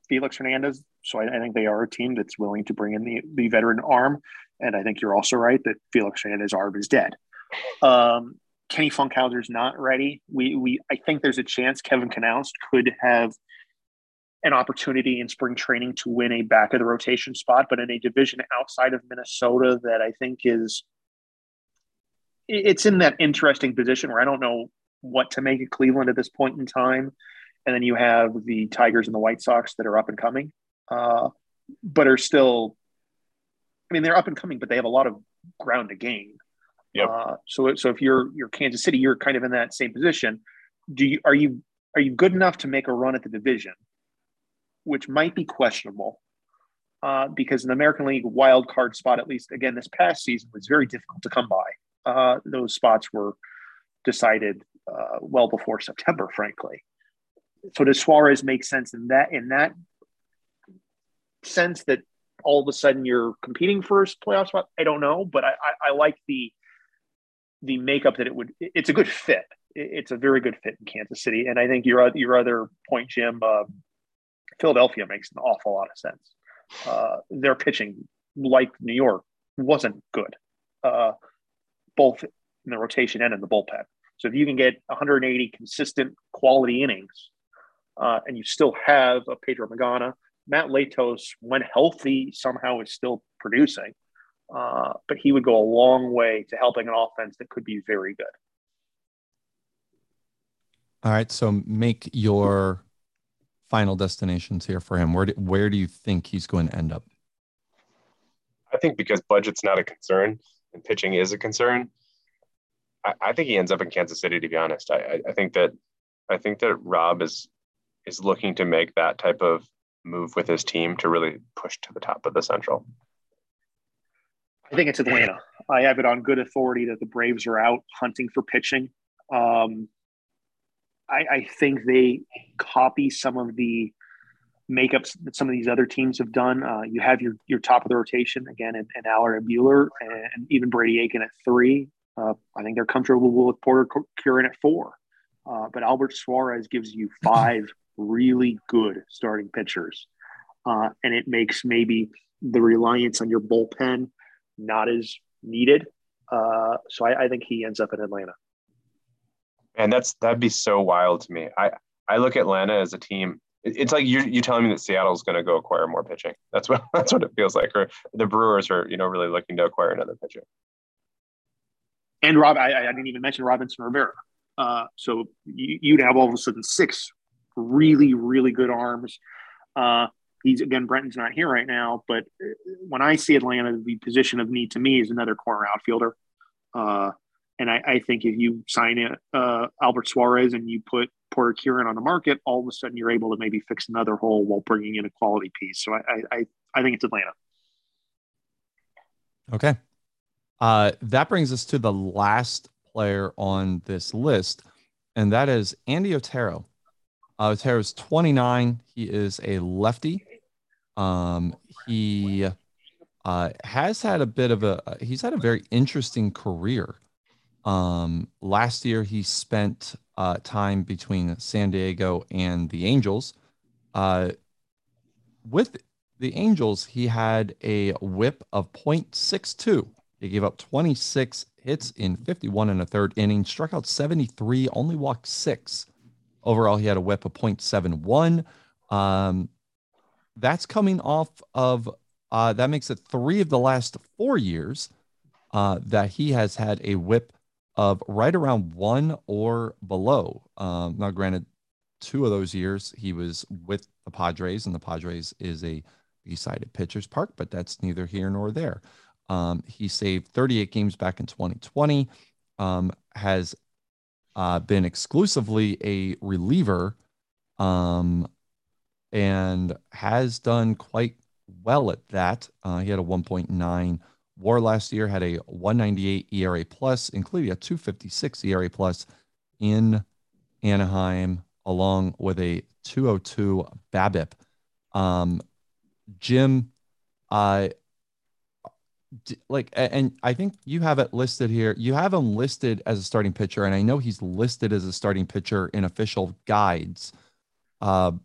Felix Hernandez. So I think they are a team that's willing to bring in the veteran arm. And I think you're also right that Felix Hernandez's arm is dead. Kenny Funkhouser's not ready. I think there's a chance Kevin Knaust could have an opportunity in spring training to win a back of the rotation spot, but in a division outside of Minnesota that I think it's in that interesting position where I don't know what to make of Cleveland at this point in time. And then you have the Tigers and the White Sox that are up and coming, but are still, they're up and coming, but they have a lot of ground to gain. Yep. So if you're Kansas City, you're kind of in that same position. Are you good enough to make a run at the division, which might be questionable, because in the American League wild card spot, at least again this past season, was very difficult to come by. Those spots were decided well before September, frankly. So does Suarez make sense in that sense that all of a sudden you're competing for a playoff spot? I don't know, but I like the makeup that it's a good fit. It's a very good fit in Kansas City. And I think your other point, Jim, Philadelphia makes an awful lot of sense. Their pitching, like New York, wasn't good, both in the rotation and in the bullpen. So if you can get 180 consistent quality innings and you still have a Pedro Magana, Matt Latos, when healthy, somehow is still producing, but he would go a long way to helping an offense that could be very good. All right, so make your final destinations here for him. Where do you think he's going to end up? I think because budget's not a concern and pitching is a concern, I think he ends up in Kansas City. To be honest, I think that Rob is looking to make that type of move with his team to really push to the top of the Central. I think it's Atlanta. I have it on good authority that the Braves are out hunting for pitching. I think they copy some of the makeups that some of these other teams have done. You have your top of the rotation again, and Allard and Buehler, and even Brady Aiken at 3. I think they're comfortable with Porter Curin at 4. But Albert Suarez gives you 5 really good starting pitchers. And it makes maybe the reliance on your bullpen not as needed. So I think he ends up in Atlanta. And that'd be so wild to me. I look at Atlanta as a team. It's like you telling me that Seattle's going to go acquire more pitching. That's what it feels like. Or the Brewers are, really looking to acquire another pitcher. And Rob, I didn't even mention Robinson Rivera. So you'd have all of a sudden 6 really, really good arms. Brenton's not here right now, but when I see Atlanta, the position of need to me is another corner outfielder. And I think if you sign Albert Suarez and you put Porter Curin on the market, all of a sudden you're able to maybe fix another hole while bringing in a quality piece. So I think it's Atlanta. Okay. That brings us to the last player on this list, and that is Andy Otero. Otero is 29. He is a lefty. He has had a bit of a – he's had a very interesting career. Last year, he spent time between San Diego and the Angels. With the Angels, he had a whip of .62. He gave up 26 hits in 51 and a third inning, struck out 73, only walked 6. Overall, he had a whip of .71. That's coming off of, that makes it 3 of the last 4 years that he has had a whip of right around 1 or below. Now, granted, 2 of those years he was with the Padres, and the Padres is a B-sided pitcher's park, but that's neither here nor there. He saved 38 games back in 2020, has been exclusively a reliever, and has done quite well at that. He had a 1.9 WAR last year, had a 198 ERA plus, including a 256 ERA plus in Anaheim, along with a 202 BABIP. Jim, and I think you have it listed here. You have him listed as a starting pitcher, and I know he's listed as a starting pitcher in official guides. Do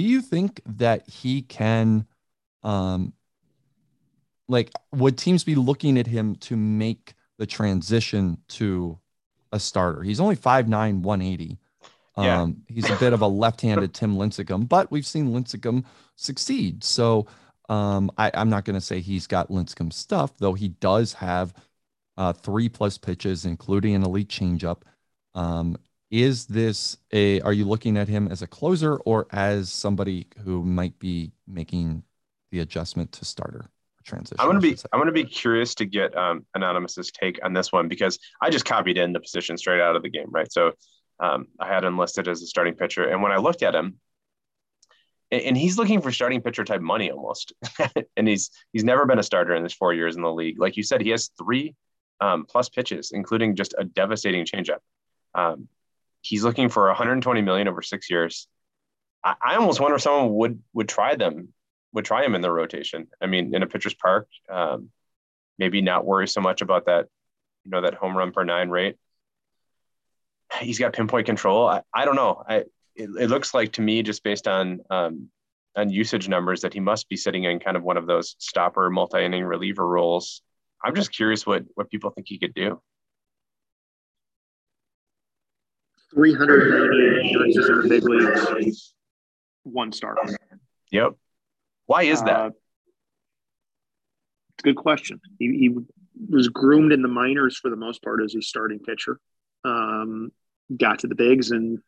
you think that he can, would teams be looking at him to make the transition to a starter? He's only 5'9", 180. Yeah. He's a bit of a left-handed Tim Lincecum, but we've seen Lincecum succeed. So I'm not going to say he's got Lincecum stuff, though he does have 3+ pitches, including an elite changeup. Are you looking at him as a closer or as somebody who might be making the adjustment to starter transition? I'm going to be curious to get Anonymous's take on this one, because I just copied in the position straight out of the game, right? So I had him listed as a starting pitcher, and when I looked at him, and he's looking for starting pitcher type money almost, and he's never been a starter in his 4 years in the league. Like you said, he has 3+ pitches, including just a devastating changeup. He's looking for $120 million over 6 years. I almost wonder if someone would try him in their rotation. I mean, in a pitcher's park, maybe not worry so much about that, that home run per nine rate. He's got pinpoint control. I don't know. It looks like to me, just based on usage numbers, that he must be sitting in kind of one of those stopper multi-inning reliever roles. I'm just curious what people think he could do. 398 appearances in the big leagues, 1 start. Yep. Why is that? It's a good question. He was groomed in the minors for the most part as a starting pitcher. Got to the bigs and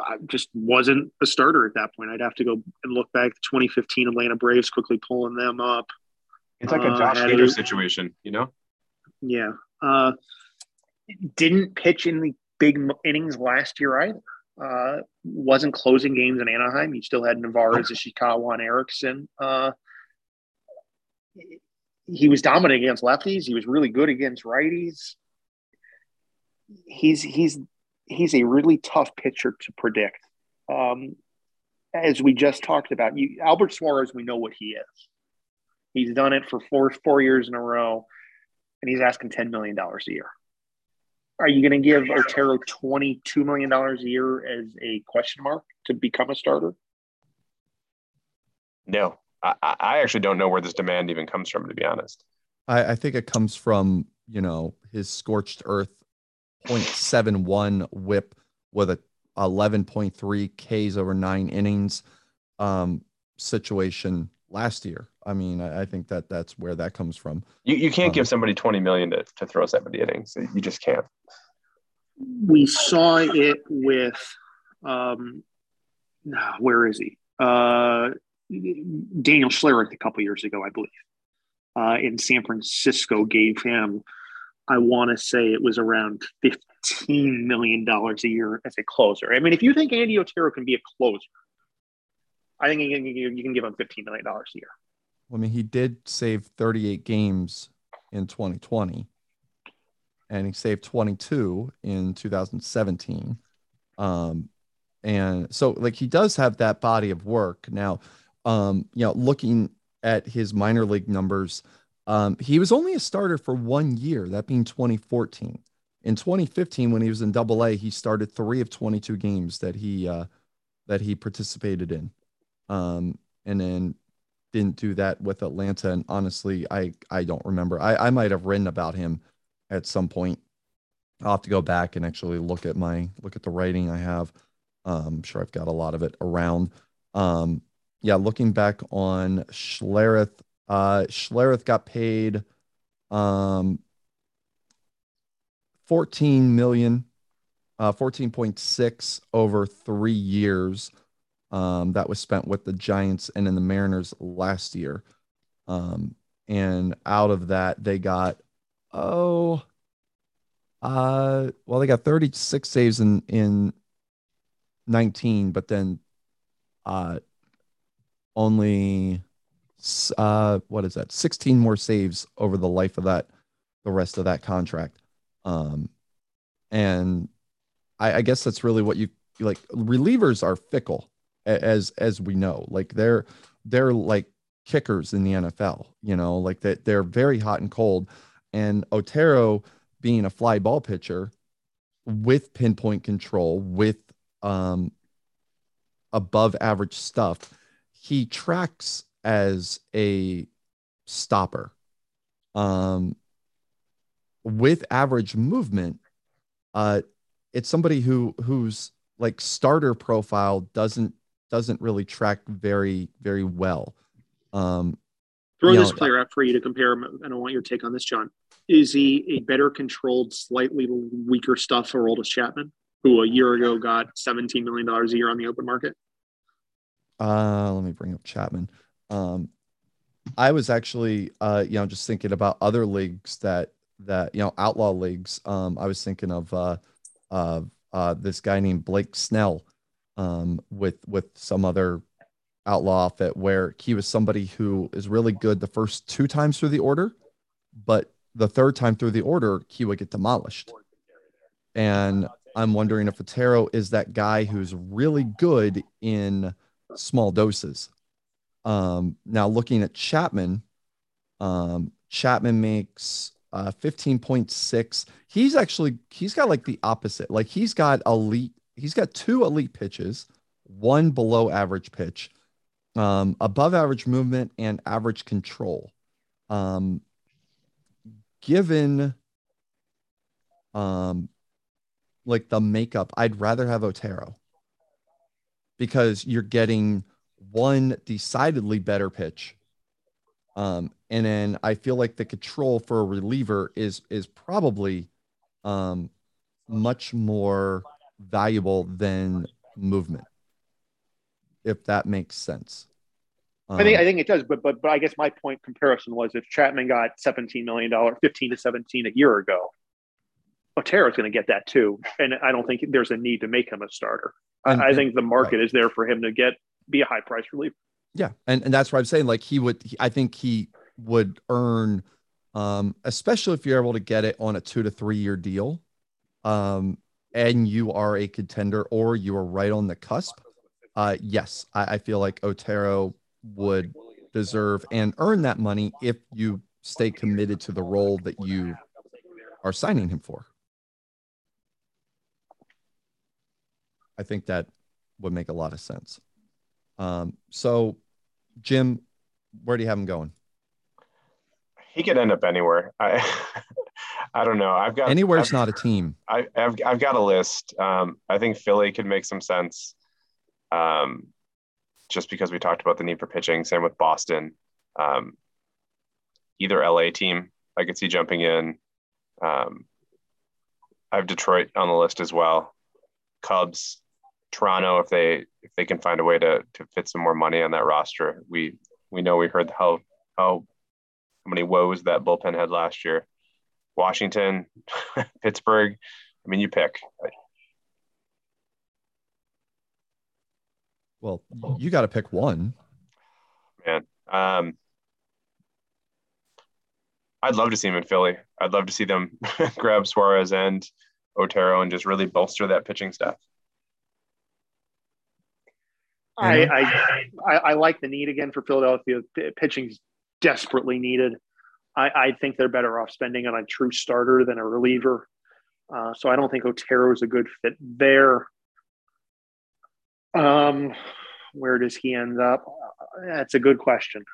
I just wasn't a starter at that point. I'd have to go and look back to 2015 Atlanta Braves, quickly pulling them up. It's like a Josh Hader situation, Yeah. Didn't pitch in the big innings last year either. Wasn't closing games in Anaheim. You still had Nevarez, Ishikawa, and Erickson. He was dominant against lefties. He was really good against righties. He's a really tough pitcher to predict. As we just talked about, Albert Suarez, we know what he is. He's done it for four years in a row, and he's asking $10 million a year. Are you going to give Otero $22 million a year as a question mark to become a starter? No. I actually don't know where this demand even comes from, to be honest. I think it comes from, his scorched earth 0.71 whip with a 11.3 Ks over 9 innings situation last year. I mean, I think that's where that comes from. You can't give somebody $20 million to throw 70 innings. You just can't. We saw it with where is he? Daniel Schlereth a couple years ago, I believe, in San Francisco gave him, I want to say it was around $15 million a year as a closer. I mean, if you think Andy Otero can be a closer, I think you can give him $15 million a year. I mean, he did save 38 games in 2020. and he saved 22 in 2017. And so like he does have that body of work now. You know, looking at his minor league numbers, he was only a starter for 1 year, that being 2014. In 2015, when he was in Double A, he started 3 of 22 games that he participated in, and then didn't do that with Atlanta. And honestly, I don't remember. I might have written about him at some point. I'll have to go back and actually look at my the writing I have. I'm sure I've got a lot of it around. Yeah, looking back on Schlereth, Schlereth got paid. $14 million, 14.6 over 3 years. That was spent with the Giants and in the Mariners last year. And out of that, they got, well, they got 36 saves in 19, but then, only, what is that? 16 more saves over the life of that, the rest of that contract. And I guess that's really what you like. Relievers are fickle, as we know. Like they're like kickers in the NFL, you know, like that they're very hot and cold. And Otero, being a fly ball pitcher with pinpoint control, with above average stuff, he tracks as a stopper. With average movement, it's somebody who's like starter profile doesn't really track very well. Throw this player up for you to compare him, and I want your take on this, John. Is he a better controlled, slightly weaker stuff for Aroldis Chapman, who a year ago got $17 million a year on the open market? Let me bring up Chapman. I was actually, you know, just thinking about other leagues that you know, outlaw leagues. I was thinking of this guy named Blake Snell, with some other outlaw outfit, where he was somebody who is really good the first 2 times through the order, but the 3rd time through the order he would get demolished. And I'm wondering if Otero is that guy who's really good in small doses. Now looking at Chapman, Chapman makes 15.6. He's got like the opposite. Like he's got elite. He's got 2 elite pitches, 1 below average pitch, above average movement and average control. Given like the makeup, I'd rather have Otero, because you're getting 1 decidedly better pitch. And then I feel like the control for a reliever is probably much more valuable than movement, if that makes sense. I think it does, but I guess my point comparison was, if Chapman got $15 to $17 million a year ago, Otero's going to get that too, and I don't think there's a need to make him a starter. I think the market is there for him to be a high price reliever. Yeah. And that's what I'm saying. Like I think he would earn, especially if you're able to get it on a 2 to 3 year deal, and you are a contender or you are right on the cusp. Yes, I feel like Otero would deserve and earn that money if you stay committed to the role that you are signing him for. I think that would make a lot of sense. So Jim, where do you have him going? He could end up anywhere. I don't know. I've got anywhere's not a team. I've got a list. I think Philly could make some sense. Just because we talked about the need for pitching, same with Boston. Either LA team I could see jumping in. I have Detroit on the list as well. Cubs, Toronto, if they can find a way to fit some more money on that roster. We know we heard how many woes that bullpen had last year. Washington, Pittsburgh. I mean, you pick. Well, you got to pick one. Man, I'd love to see him in Philly. I'd love to see them grab Suarez and Otero and just really bolster that pitching staff. I like the need again for Philadelphia. Pitching's desperately needed. I think they're better off spending on a true starter than a reliever. So I don't think Otero is a good fit there. Where does he end up? That's a good question.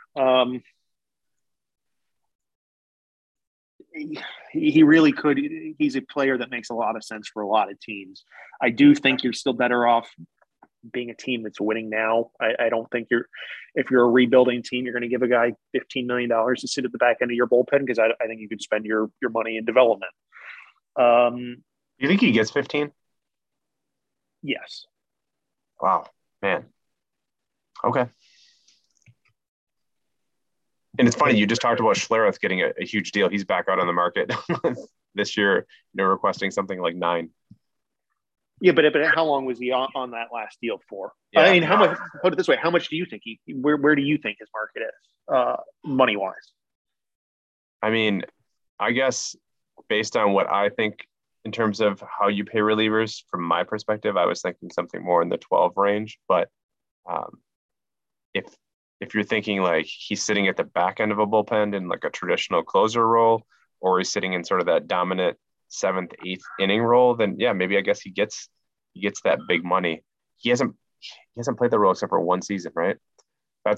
He really could. He's a player that makes a lot of sense for a lot of teams. I do think you're still better off being a team that's winning now. I don't think if you're a rebuilding team, you're going to give a guy $15 million to sit at the back end of your bullpen, because I think you could spend your money in development. You think he gets 15? Yes. Wow, man. Okay. And it's funny, you just talked about Schlereth getting a huge deal. He's back out on the market this year, requesting something like 9. Yeah, but how long was he on that last deal for? Yeah. I mean, how much? Put it this way: how much do you think where do you think his market is, money wise? I mean, I guess based on what I think in terms of how you pay relievers, from my perspective, I was thinking something more in the 12 range. But if you're thinking like he's sitting at the back end of a bullpen in like a traditional closer role, or he's sitting in sort of that dominant 7th, 8th inning role, then yeah, maybe I guess he gets that big money. He hasn't played the role except for one season, right? I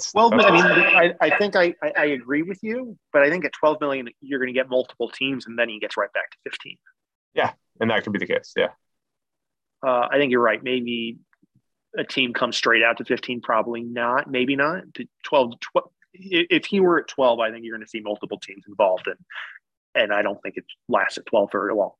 think I agree with you, but I think at $12 million you're going to get multiple teams, and then he gets right back to 15. Yeah, and that could be the case. Yeah, I think you're right. Maybe a team comes straight out to 15, probably not, maybe not to 12. If he were at 12, I think you're going to see multiple teams involved, and I don't think it lasts at 12 very long.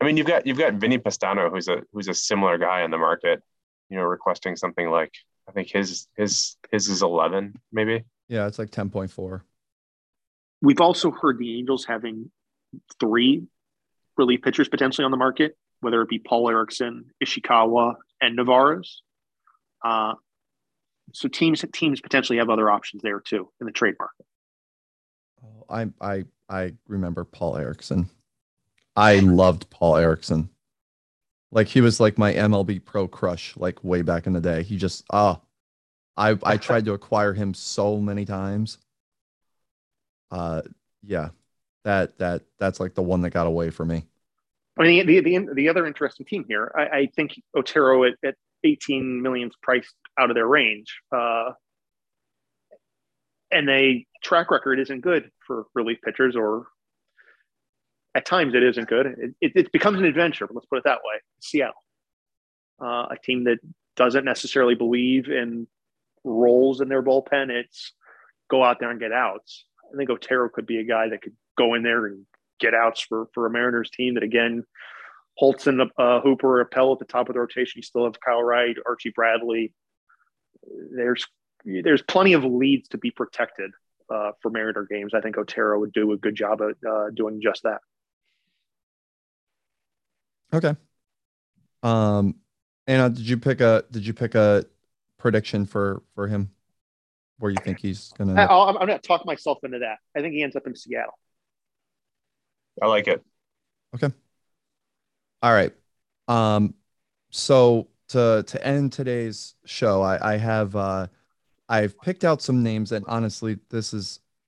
I mean, you've got Vinny Pestano, who's a similar guy in the market, requesting something like, I think his is 11, maybe. Yeah, it's like 10.4. We've also heard the Angels having 3 relief pitchers potentially on the market, whether it be Paul Erickson, Ishikawa, and Nevarez. So teams potentially have other options there too in the trade market. Oh, I remember Paul Erickson. I loved Paul Erickson. Like, he was like my MLB Pro crush, like way back in the day. He just, I tried to acquire him so many times. Yeah, that's like the one that got away from me. I mean, the other interesting team here, I think Otero at $18 million priced out of their range. And they track record isn't good for relief pitchers, or at times it isn't good. It becomes an adventure, but let's put it that way. Seattle, a team that doesn't necessarily believe in roles in their bullpen. It's go out there and get outs. I think Otero could be a guy that could go in there and get outs for a Mariners team that, again, Holtz and Hooper, Appel at the top of the rotation. You still have Kyle Wright, Archie Bradley. There's plenty of leads to be protected for Mariner games. I think Otero would do a good job at doing just that. Okay. Anna, did you pick a prediction for him? Where you think he's going to? I'm going to talk myself into that. I think he ends up in Seattle. I like it. Okay. All right. So to end today's show, I've picked out some names, and honestly,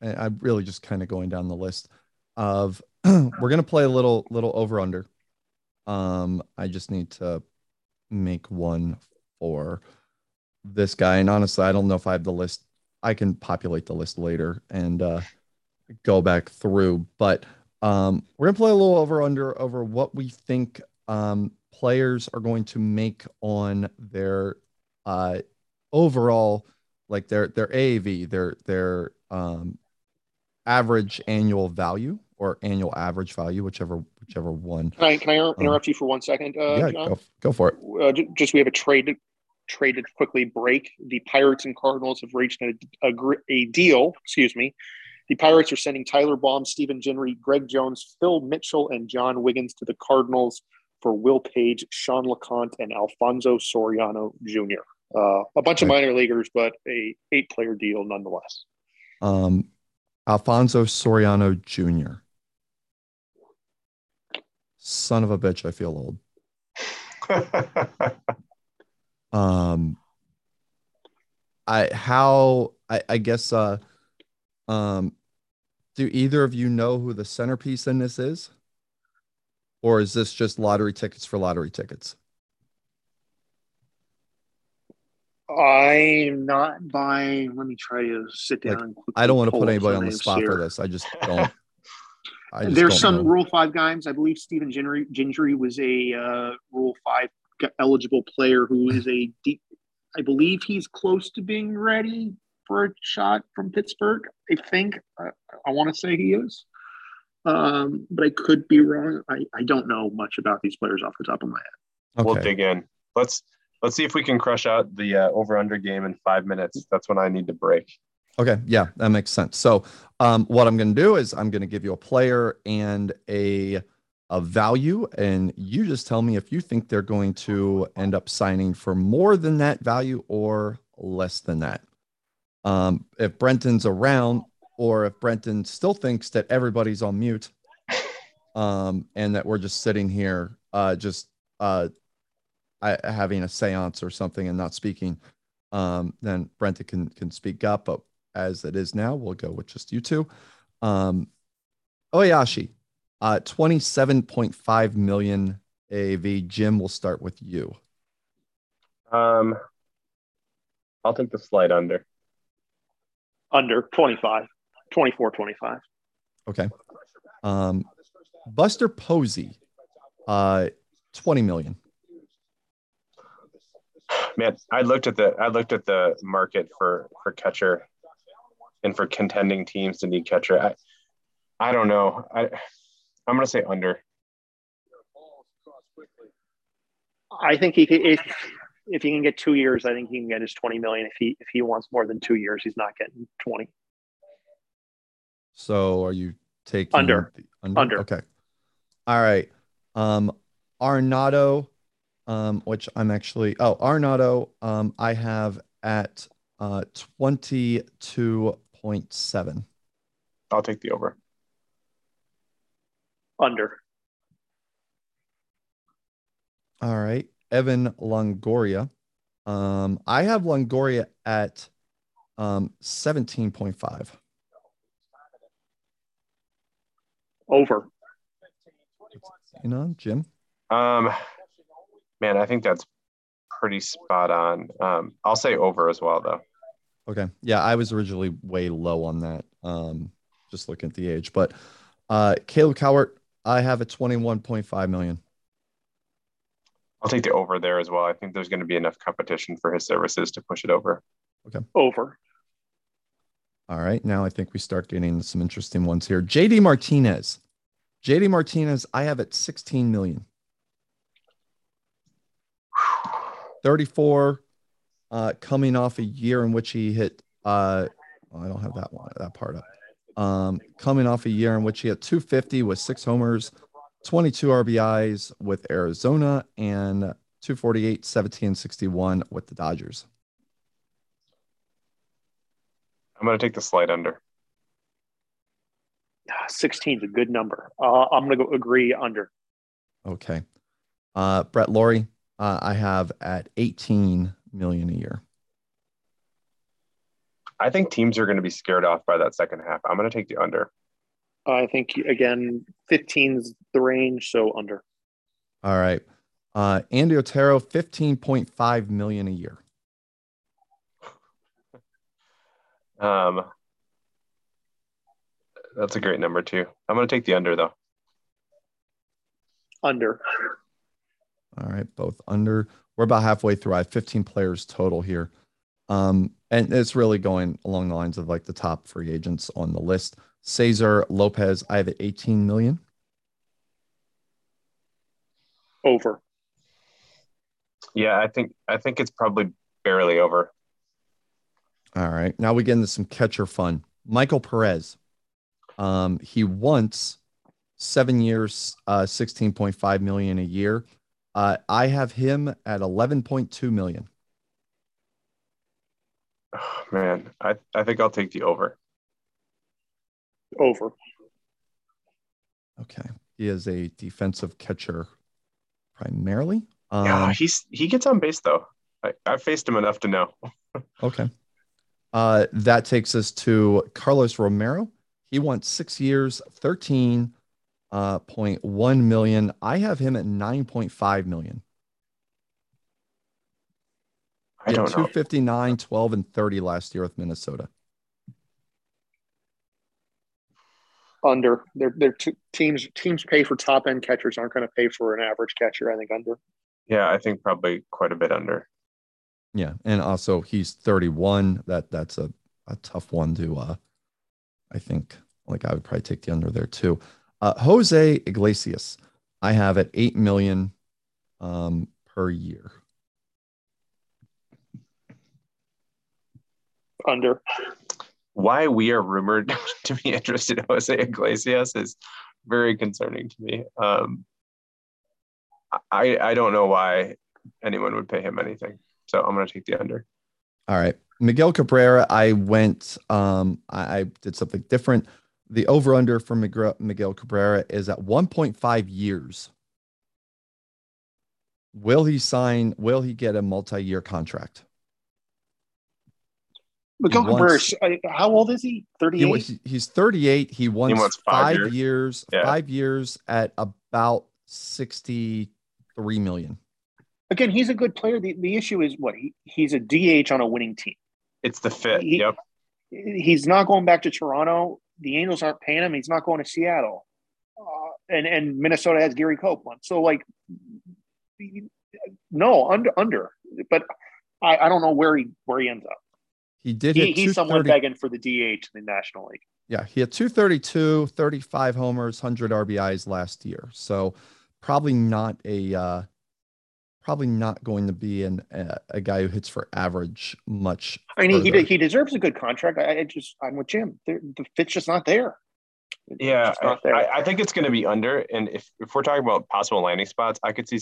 I'm really just kind of going down the list of, we're going to play a little over under. I just need to make one for this guy. And honestly, I don't know if I have the list. I can populate the list later and go back through, but we're going to play a little over under over what we think players are going to make on their overall, like their AAV, their average annual value or annual average value, whichever one. Can I interrupt you for 1 second? Yeah, John? Go for it. Just we have a traded quickly break. The Pirates and Cardinals have reached a deal. Excuse me. The Pirates are sending Tyler Baum, Stephen Ginry, Greg Jones, Phil Mitchell, and John Wiggins to the Cardinals for Will Page, Sean LeConte, and Alfonso Soriano Jr. A bunch of minor leaguers, but a 8-player deal nonetheless. Alfonso Soriano Jr. Son of a bitch, I feel old. I guess do either of you know who the centerpiece in this is? Or is this just lottery tickets for lottery tickets? I'm not buying. Let me try to sit down. And I don't want to put anybody on the spot here. For this. I just don't. There's some Rule 5 guys. I believe Stephen Gingery was a Rule 5 eligible player who is a deep. I believe he's close to being ready for a shot from Pittsburgh. I think I want to say he is, but I could be wrong. I don't know much about these players off the top of my head. Okay. We'll dig in. Let's see if we can crush out the over-under game in 5 minutes. That's when I need to break. Okay. Yeah, that makes sense. So what I'm going to do is I'm going to give you a player and a value, and you just tell me if you think they're going to end up signing for more than that value or less than that. If Brenton's around, or if Brenton still thinks that everybody's on mute and that we're just sitting here having a seance or something and not speaking, then Brenton can speak up. But as it is now, we'll go with just you two. Ohashi, $27.5 million AAV. Jim, we'll start with you. I'll take the slight under. Under 25, 24, 25. Okay. Buster Posey, $20 million. Man, I looked at the market for catcher and for contending teams to need catcher. I don't know. I'm going to say under. I think he could, if he can get 2 years, I think he can get his $20 million. If he wants more than 2 years, he's not getting 20. So are you taking under? Okay. All right. Arenado. Which I'm actually, Arenado, I have at 22.7. I'll take the over. Under. All right. Evan Longoria. I have Longoria at 17.5. Over. You know, Jim? Man, I think that's pretty spot on. I'll say over as well, though. Okay. Yeah, I was originally way low on that, just looking at the age. But Caleb Cowart, I have a $21.5 million. I'll take the over there as well. I think there's going to be enough competition for his services to push it over. Okay. Over. All right. Now I think we start getting some interesting ones here. JD Martinez, I have at $16 million. 34, coming off a year in which he hit. I don't have that part up. Coming off a year in which he had 250 with 6 homers, 22 RBIs with Arizona, and 248, 17, 61 with the Dodgers. I'm going to take the slight under. 16 is a good number. I'm going to go agree under. Okay. Brett Lawrie. I have at $18 million a year. I think teams are going to be scared off by that second half. I'm going to take the under. I think, again, 15's the range, so under. All right. Andy Otero, $15.5 million a year. That's a great number, too. I'm going to take the under, though. Under. All right, both under. We're about halfway through. I have 15 players total here. And it's really going along the lines of like the top free agents on the list. Cesar Lopez, I have at $18 million. Over. Yeah, I think it's probably barely over. All right. Now we get into some catcher fun. Michael Perez. He wants 7 years, $16.5 million a year. I have him at 11.2 million. Oh, man, I think I'll take the over. Over. Okay. He is a defensive catcher primarily. Yeah, he gets on base, though. I've faced him enough to know. Okay. That takes us to Carlos Romero. He wants 6 years, $13.1 million. I have him at $9.5 million. I don't know. 259, 12, and 30 last year with Minnesota. Under. They're two teams pay for top end catchers, aren't going to pay for an average catcher. I think under. Yeah, I think probably quite a bit under. Yeah, and also he's 31. That's a tough one to. I think I would probably take the under there too. Jose Iglesias, I have at $8 million per year. Under. Why we are rumored to be interested in Jose Iglesias is very concerning to me. I don't know why anyone would pay him anything. So I'm going to take the under. All right. Miguel Cabrera, I went, I did something different. The over-under for Miguel Cabrera is at 1.5 years. Will he get a multi-year contract? Miguel Cabrera, how old is he? 38? He's 38. He wants 5 years. Yeah. 5 years at about $63 million. Again, he's a good player. The issue is what? He's a DH on a winning team. It's the fit, yep. He's not going back to Toronto. The Angels aren't paying him. He's not going to Seattle. And Minnesota has Gary Copeland. So, no, under. But I don't know where he ends up. He's someone begging for the DH in the National League. Yeah, he had 232, 35 homers, 100 RBIs last year. So probably not going to be a guy who hits for average much. I mean, he deserves a good contract. I'm with Jim. The fit's just not there. Not there. I think it's going to be under. And if we're talking about possible landing spots, I could see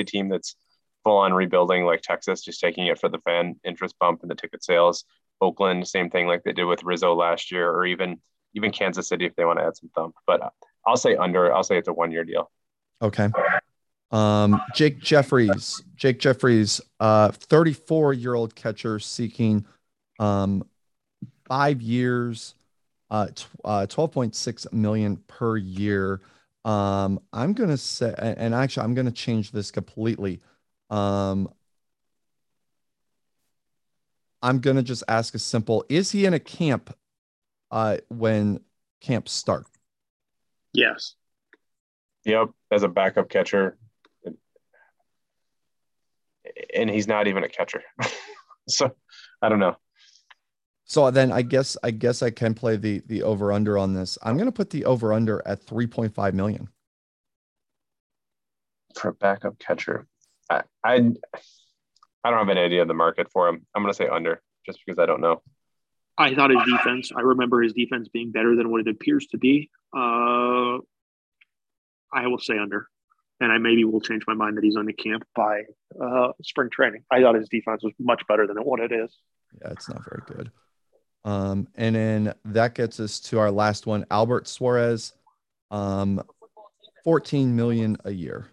a team that's full on rebuilding, like Texas, just taking it for the fan interest bump and the ticket sales. Oakland, same thing, like they did with Rizzo last year, or even Kansas City if they want to add some thump. But I'll say under. I'll say it's a 1 year deal. Okay. Jake Jeffries, 34-year-old catcher seeking 5 years, $12.6 million per year. I'm going to say, and actually I'm going to change this completely. I'm going to just ask a simple, is he in a camp when camps start? Yes. Yep. As a backup catcher. And he's not even a catcher. So I don't know. So then I guess I can play the over under on this. I'm going to put the over under at 3.5 million. For a backup catcher. I don't have any idea of the market for him. I'm going to say under just because I don't know. I thought his defense, I remember his defense being better than what it appears to be. I will say under. And I maybe will change my mind that he's on the camp by spring training. I thought his defense was much better than what it is. Yeah, it's not very good. And then that gets us to our last one, Albert Suarez, $14 million a year.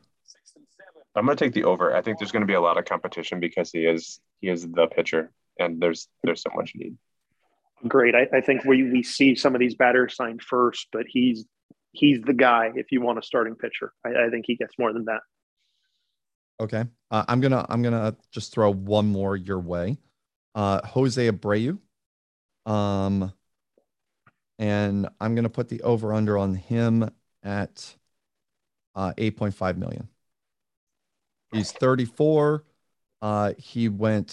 I'm going to take the over. I think there's going to be a lot of competition because he is the pitcher, and there's so much need. Great. I think we see some of these batters signed first, but he's the guy if you want a starting pitcher. I think he gets more than that. Okay. I'm gonna just throw one more your way. Jose Abreu. And I'm gonna put the over under on him at 8.5 million. He's 34. He did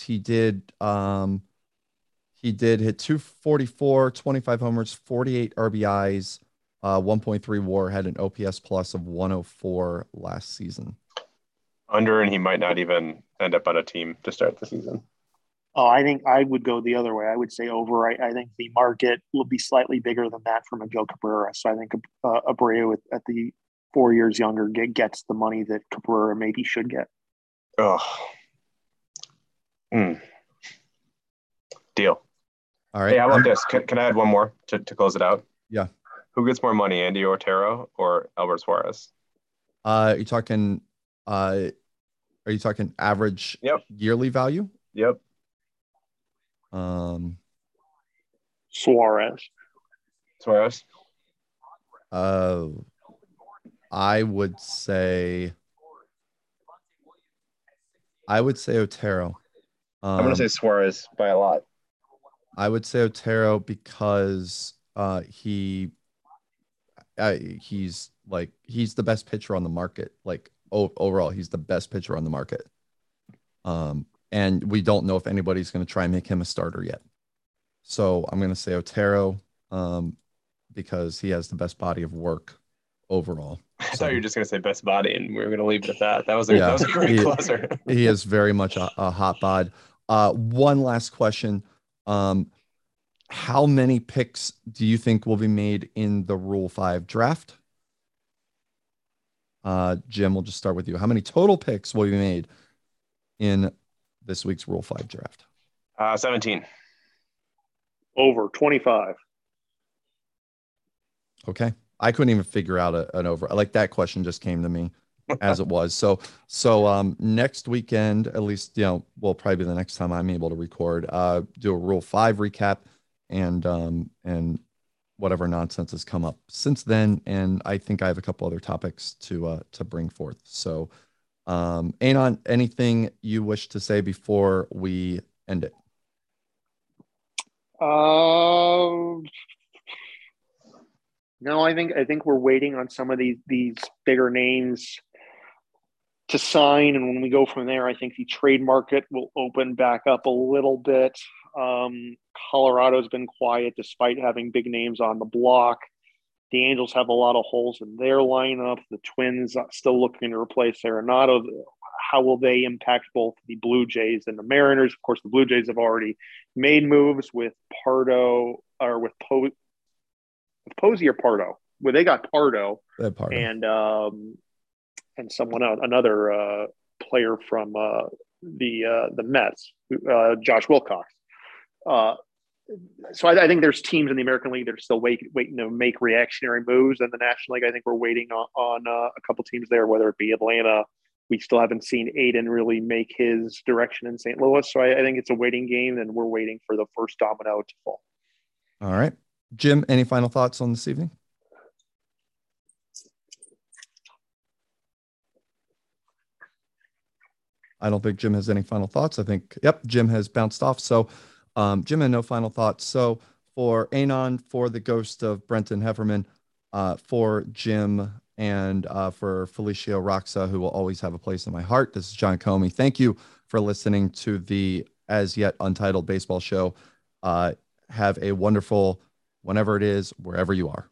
hit 244, 25 homers, 48 RBIs. 1.3 WAR, had an OPS plus of 104 last season. Under, and he might not even end up on a team to start the season. Oh, I think I would go the other way. I would say over. I think the market will be slightly bigger than that for Miguel Cabrera. So I think Abreu at the 4 years younger gets the money that Cabrera maybe should get. Oh. Mm. Deal. All right. Hey, I want this. Can I add one more to close it out? Yeah. Who gets more money, Andy Otero or Albert Suarez? Are you talking average yearly value? Yep. Suarez. I would say Otero. I'm going to say Suarez by a lot. I would say Otero because he's the best pitcher on the market. Like overall, he's the best pitcher on the market. And we don't know if anybody's going to try and make him a starter yet. So I'm going to say Otero because he has the best body of work overall. I thought you were just going to say best body, and we were going to leave it at that. That was a great closer. He is very much a hot bod. One last question. How many picks do you think will be made in the Rule 5 draft? Jim, we'll just start with you. How many total picks will be made in this week's Rule 5 draft? 17. Over 25. Okay. I couldn't even figure out an over. Like, that question just came to me as it was. So next weekend, at least, will probably be the next time I'm able to record, do a Rule 5 recap and whatever nonsense has come up since then. And I think I have a couple other topics to bring forth. So, Anon, anything you wish to say before we end it? No, I think we're waiting on some of these bigger names to sign, and when we go from there, I think the trade market will open back up a little bit. Colorado's been quiet despite having big names on the block. The Angels have a lot of holes in their lineup. The Twins are still looking to replace Arenado. How will they impact both the Blue Jays and the Mariners? Of course, the Blue Jays have already made moves with Posey or Pardo, where they got Pardo. and someone else, another player from the Mets, Josh Wilcox. So I think there's teams in the American League that are still waiting to make reactionary moves, and the National League, I think we're waiting on a couple teams there, whether it be Atlanta. We still haven't seen Aiden really make his direction in St. Louis, so I think it's a waiting game, and we're waiting for the first domino to fall. All right. Jim, any final thoughts on this evening? I don't think Jim has any final thoughts. I think, Jim has bounced off. So Jim had no final thoughts. So for Anon, for the ghost of Brenton Hefferman, for Jim, and for Felicio Roxa, who will always have a place in my heart, this is John Comey. Thank you for listening to the as yet untitled baseball show. Have a wonderful, whenever it is, wherever you are.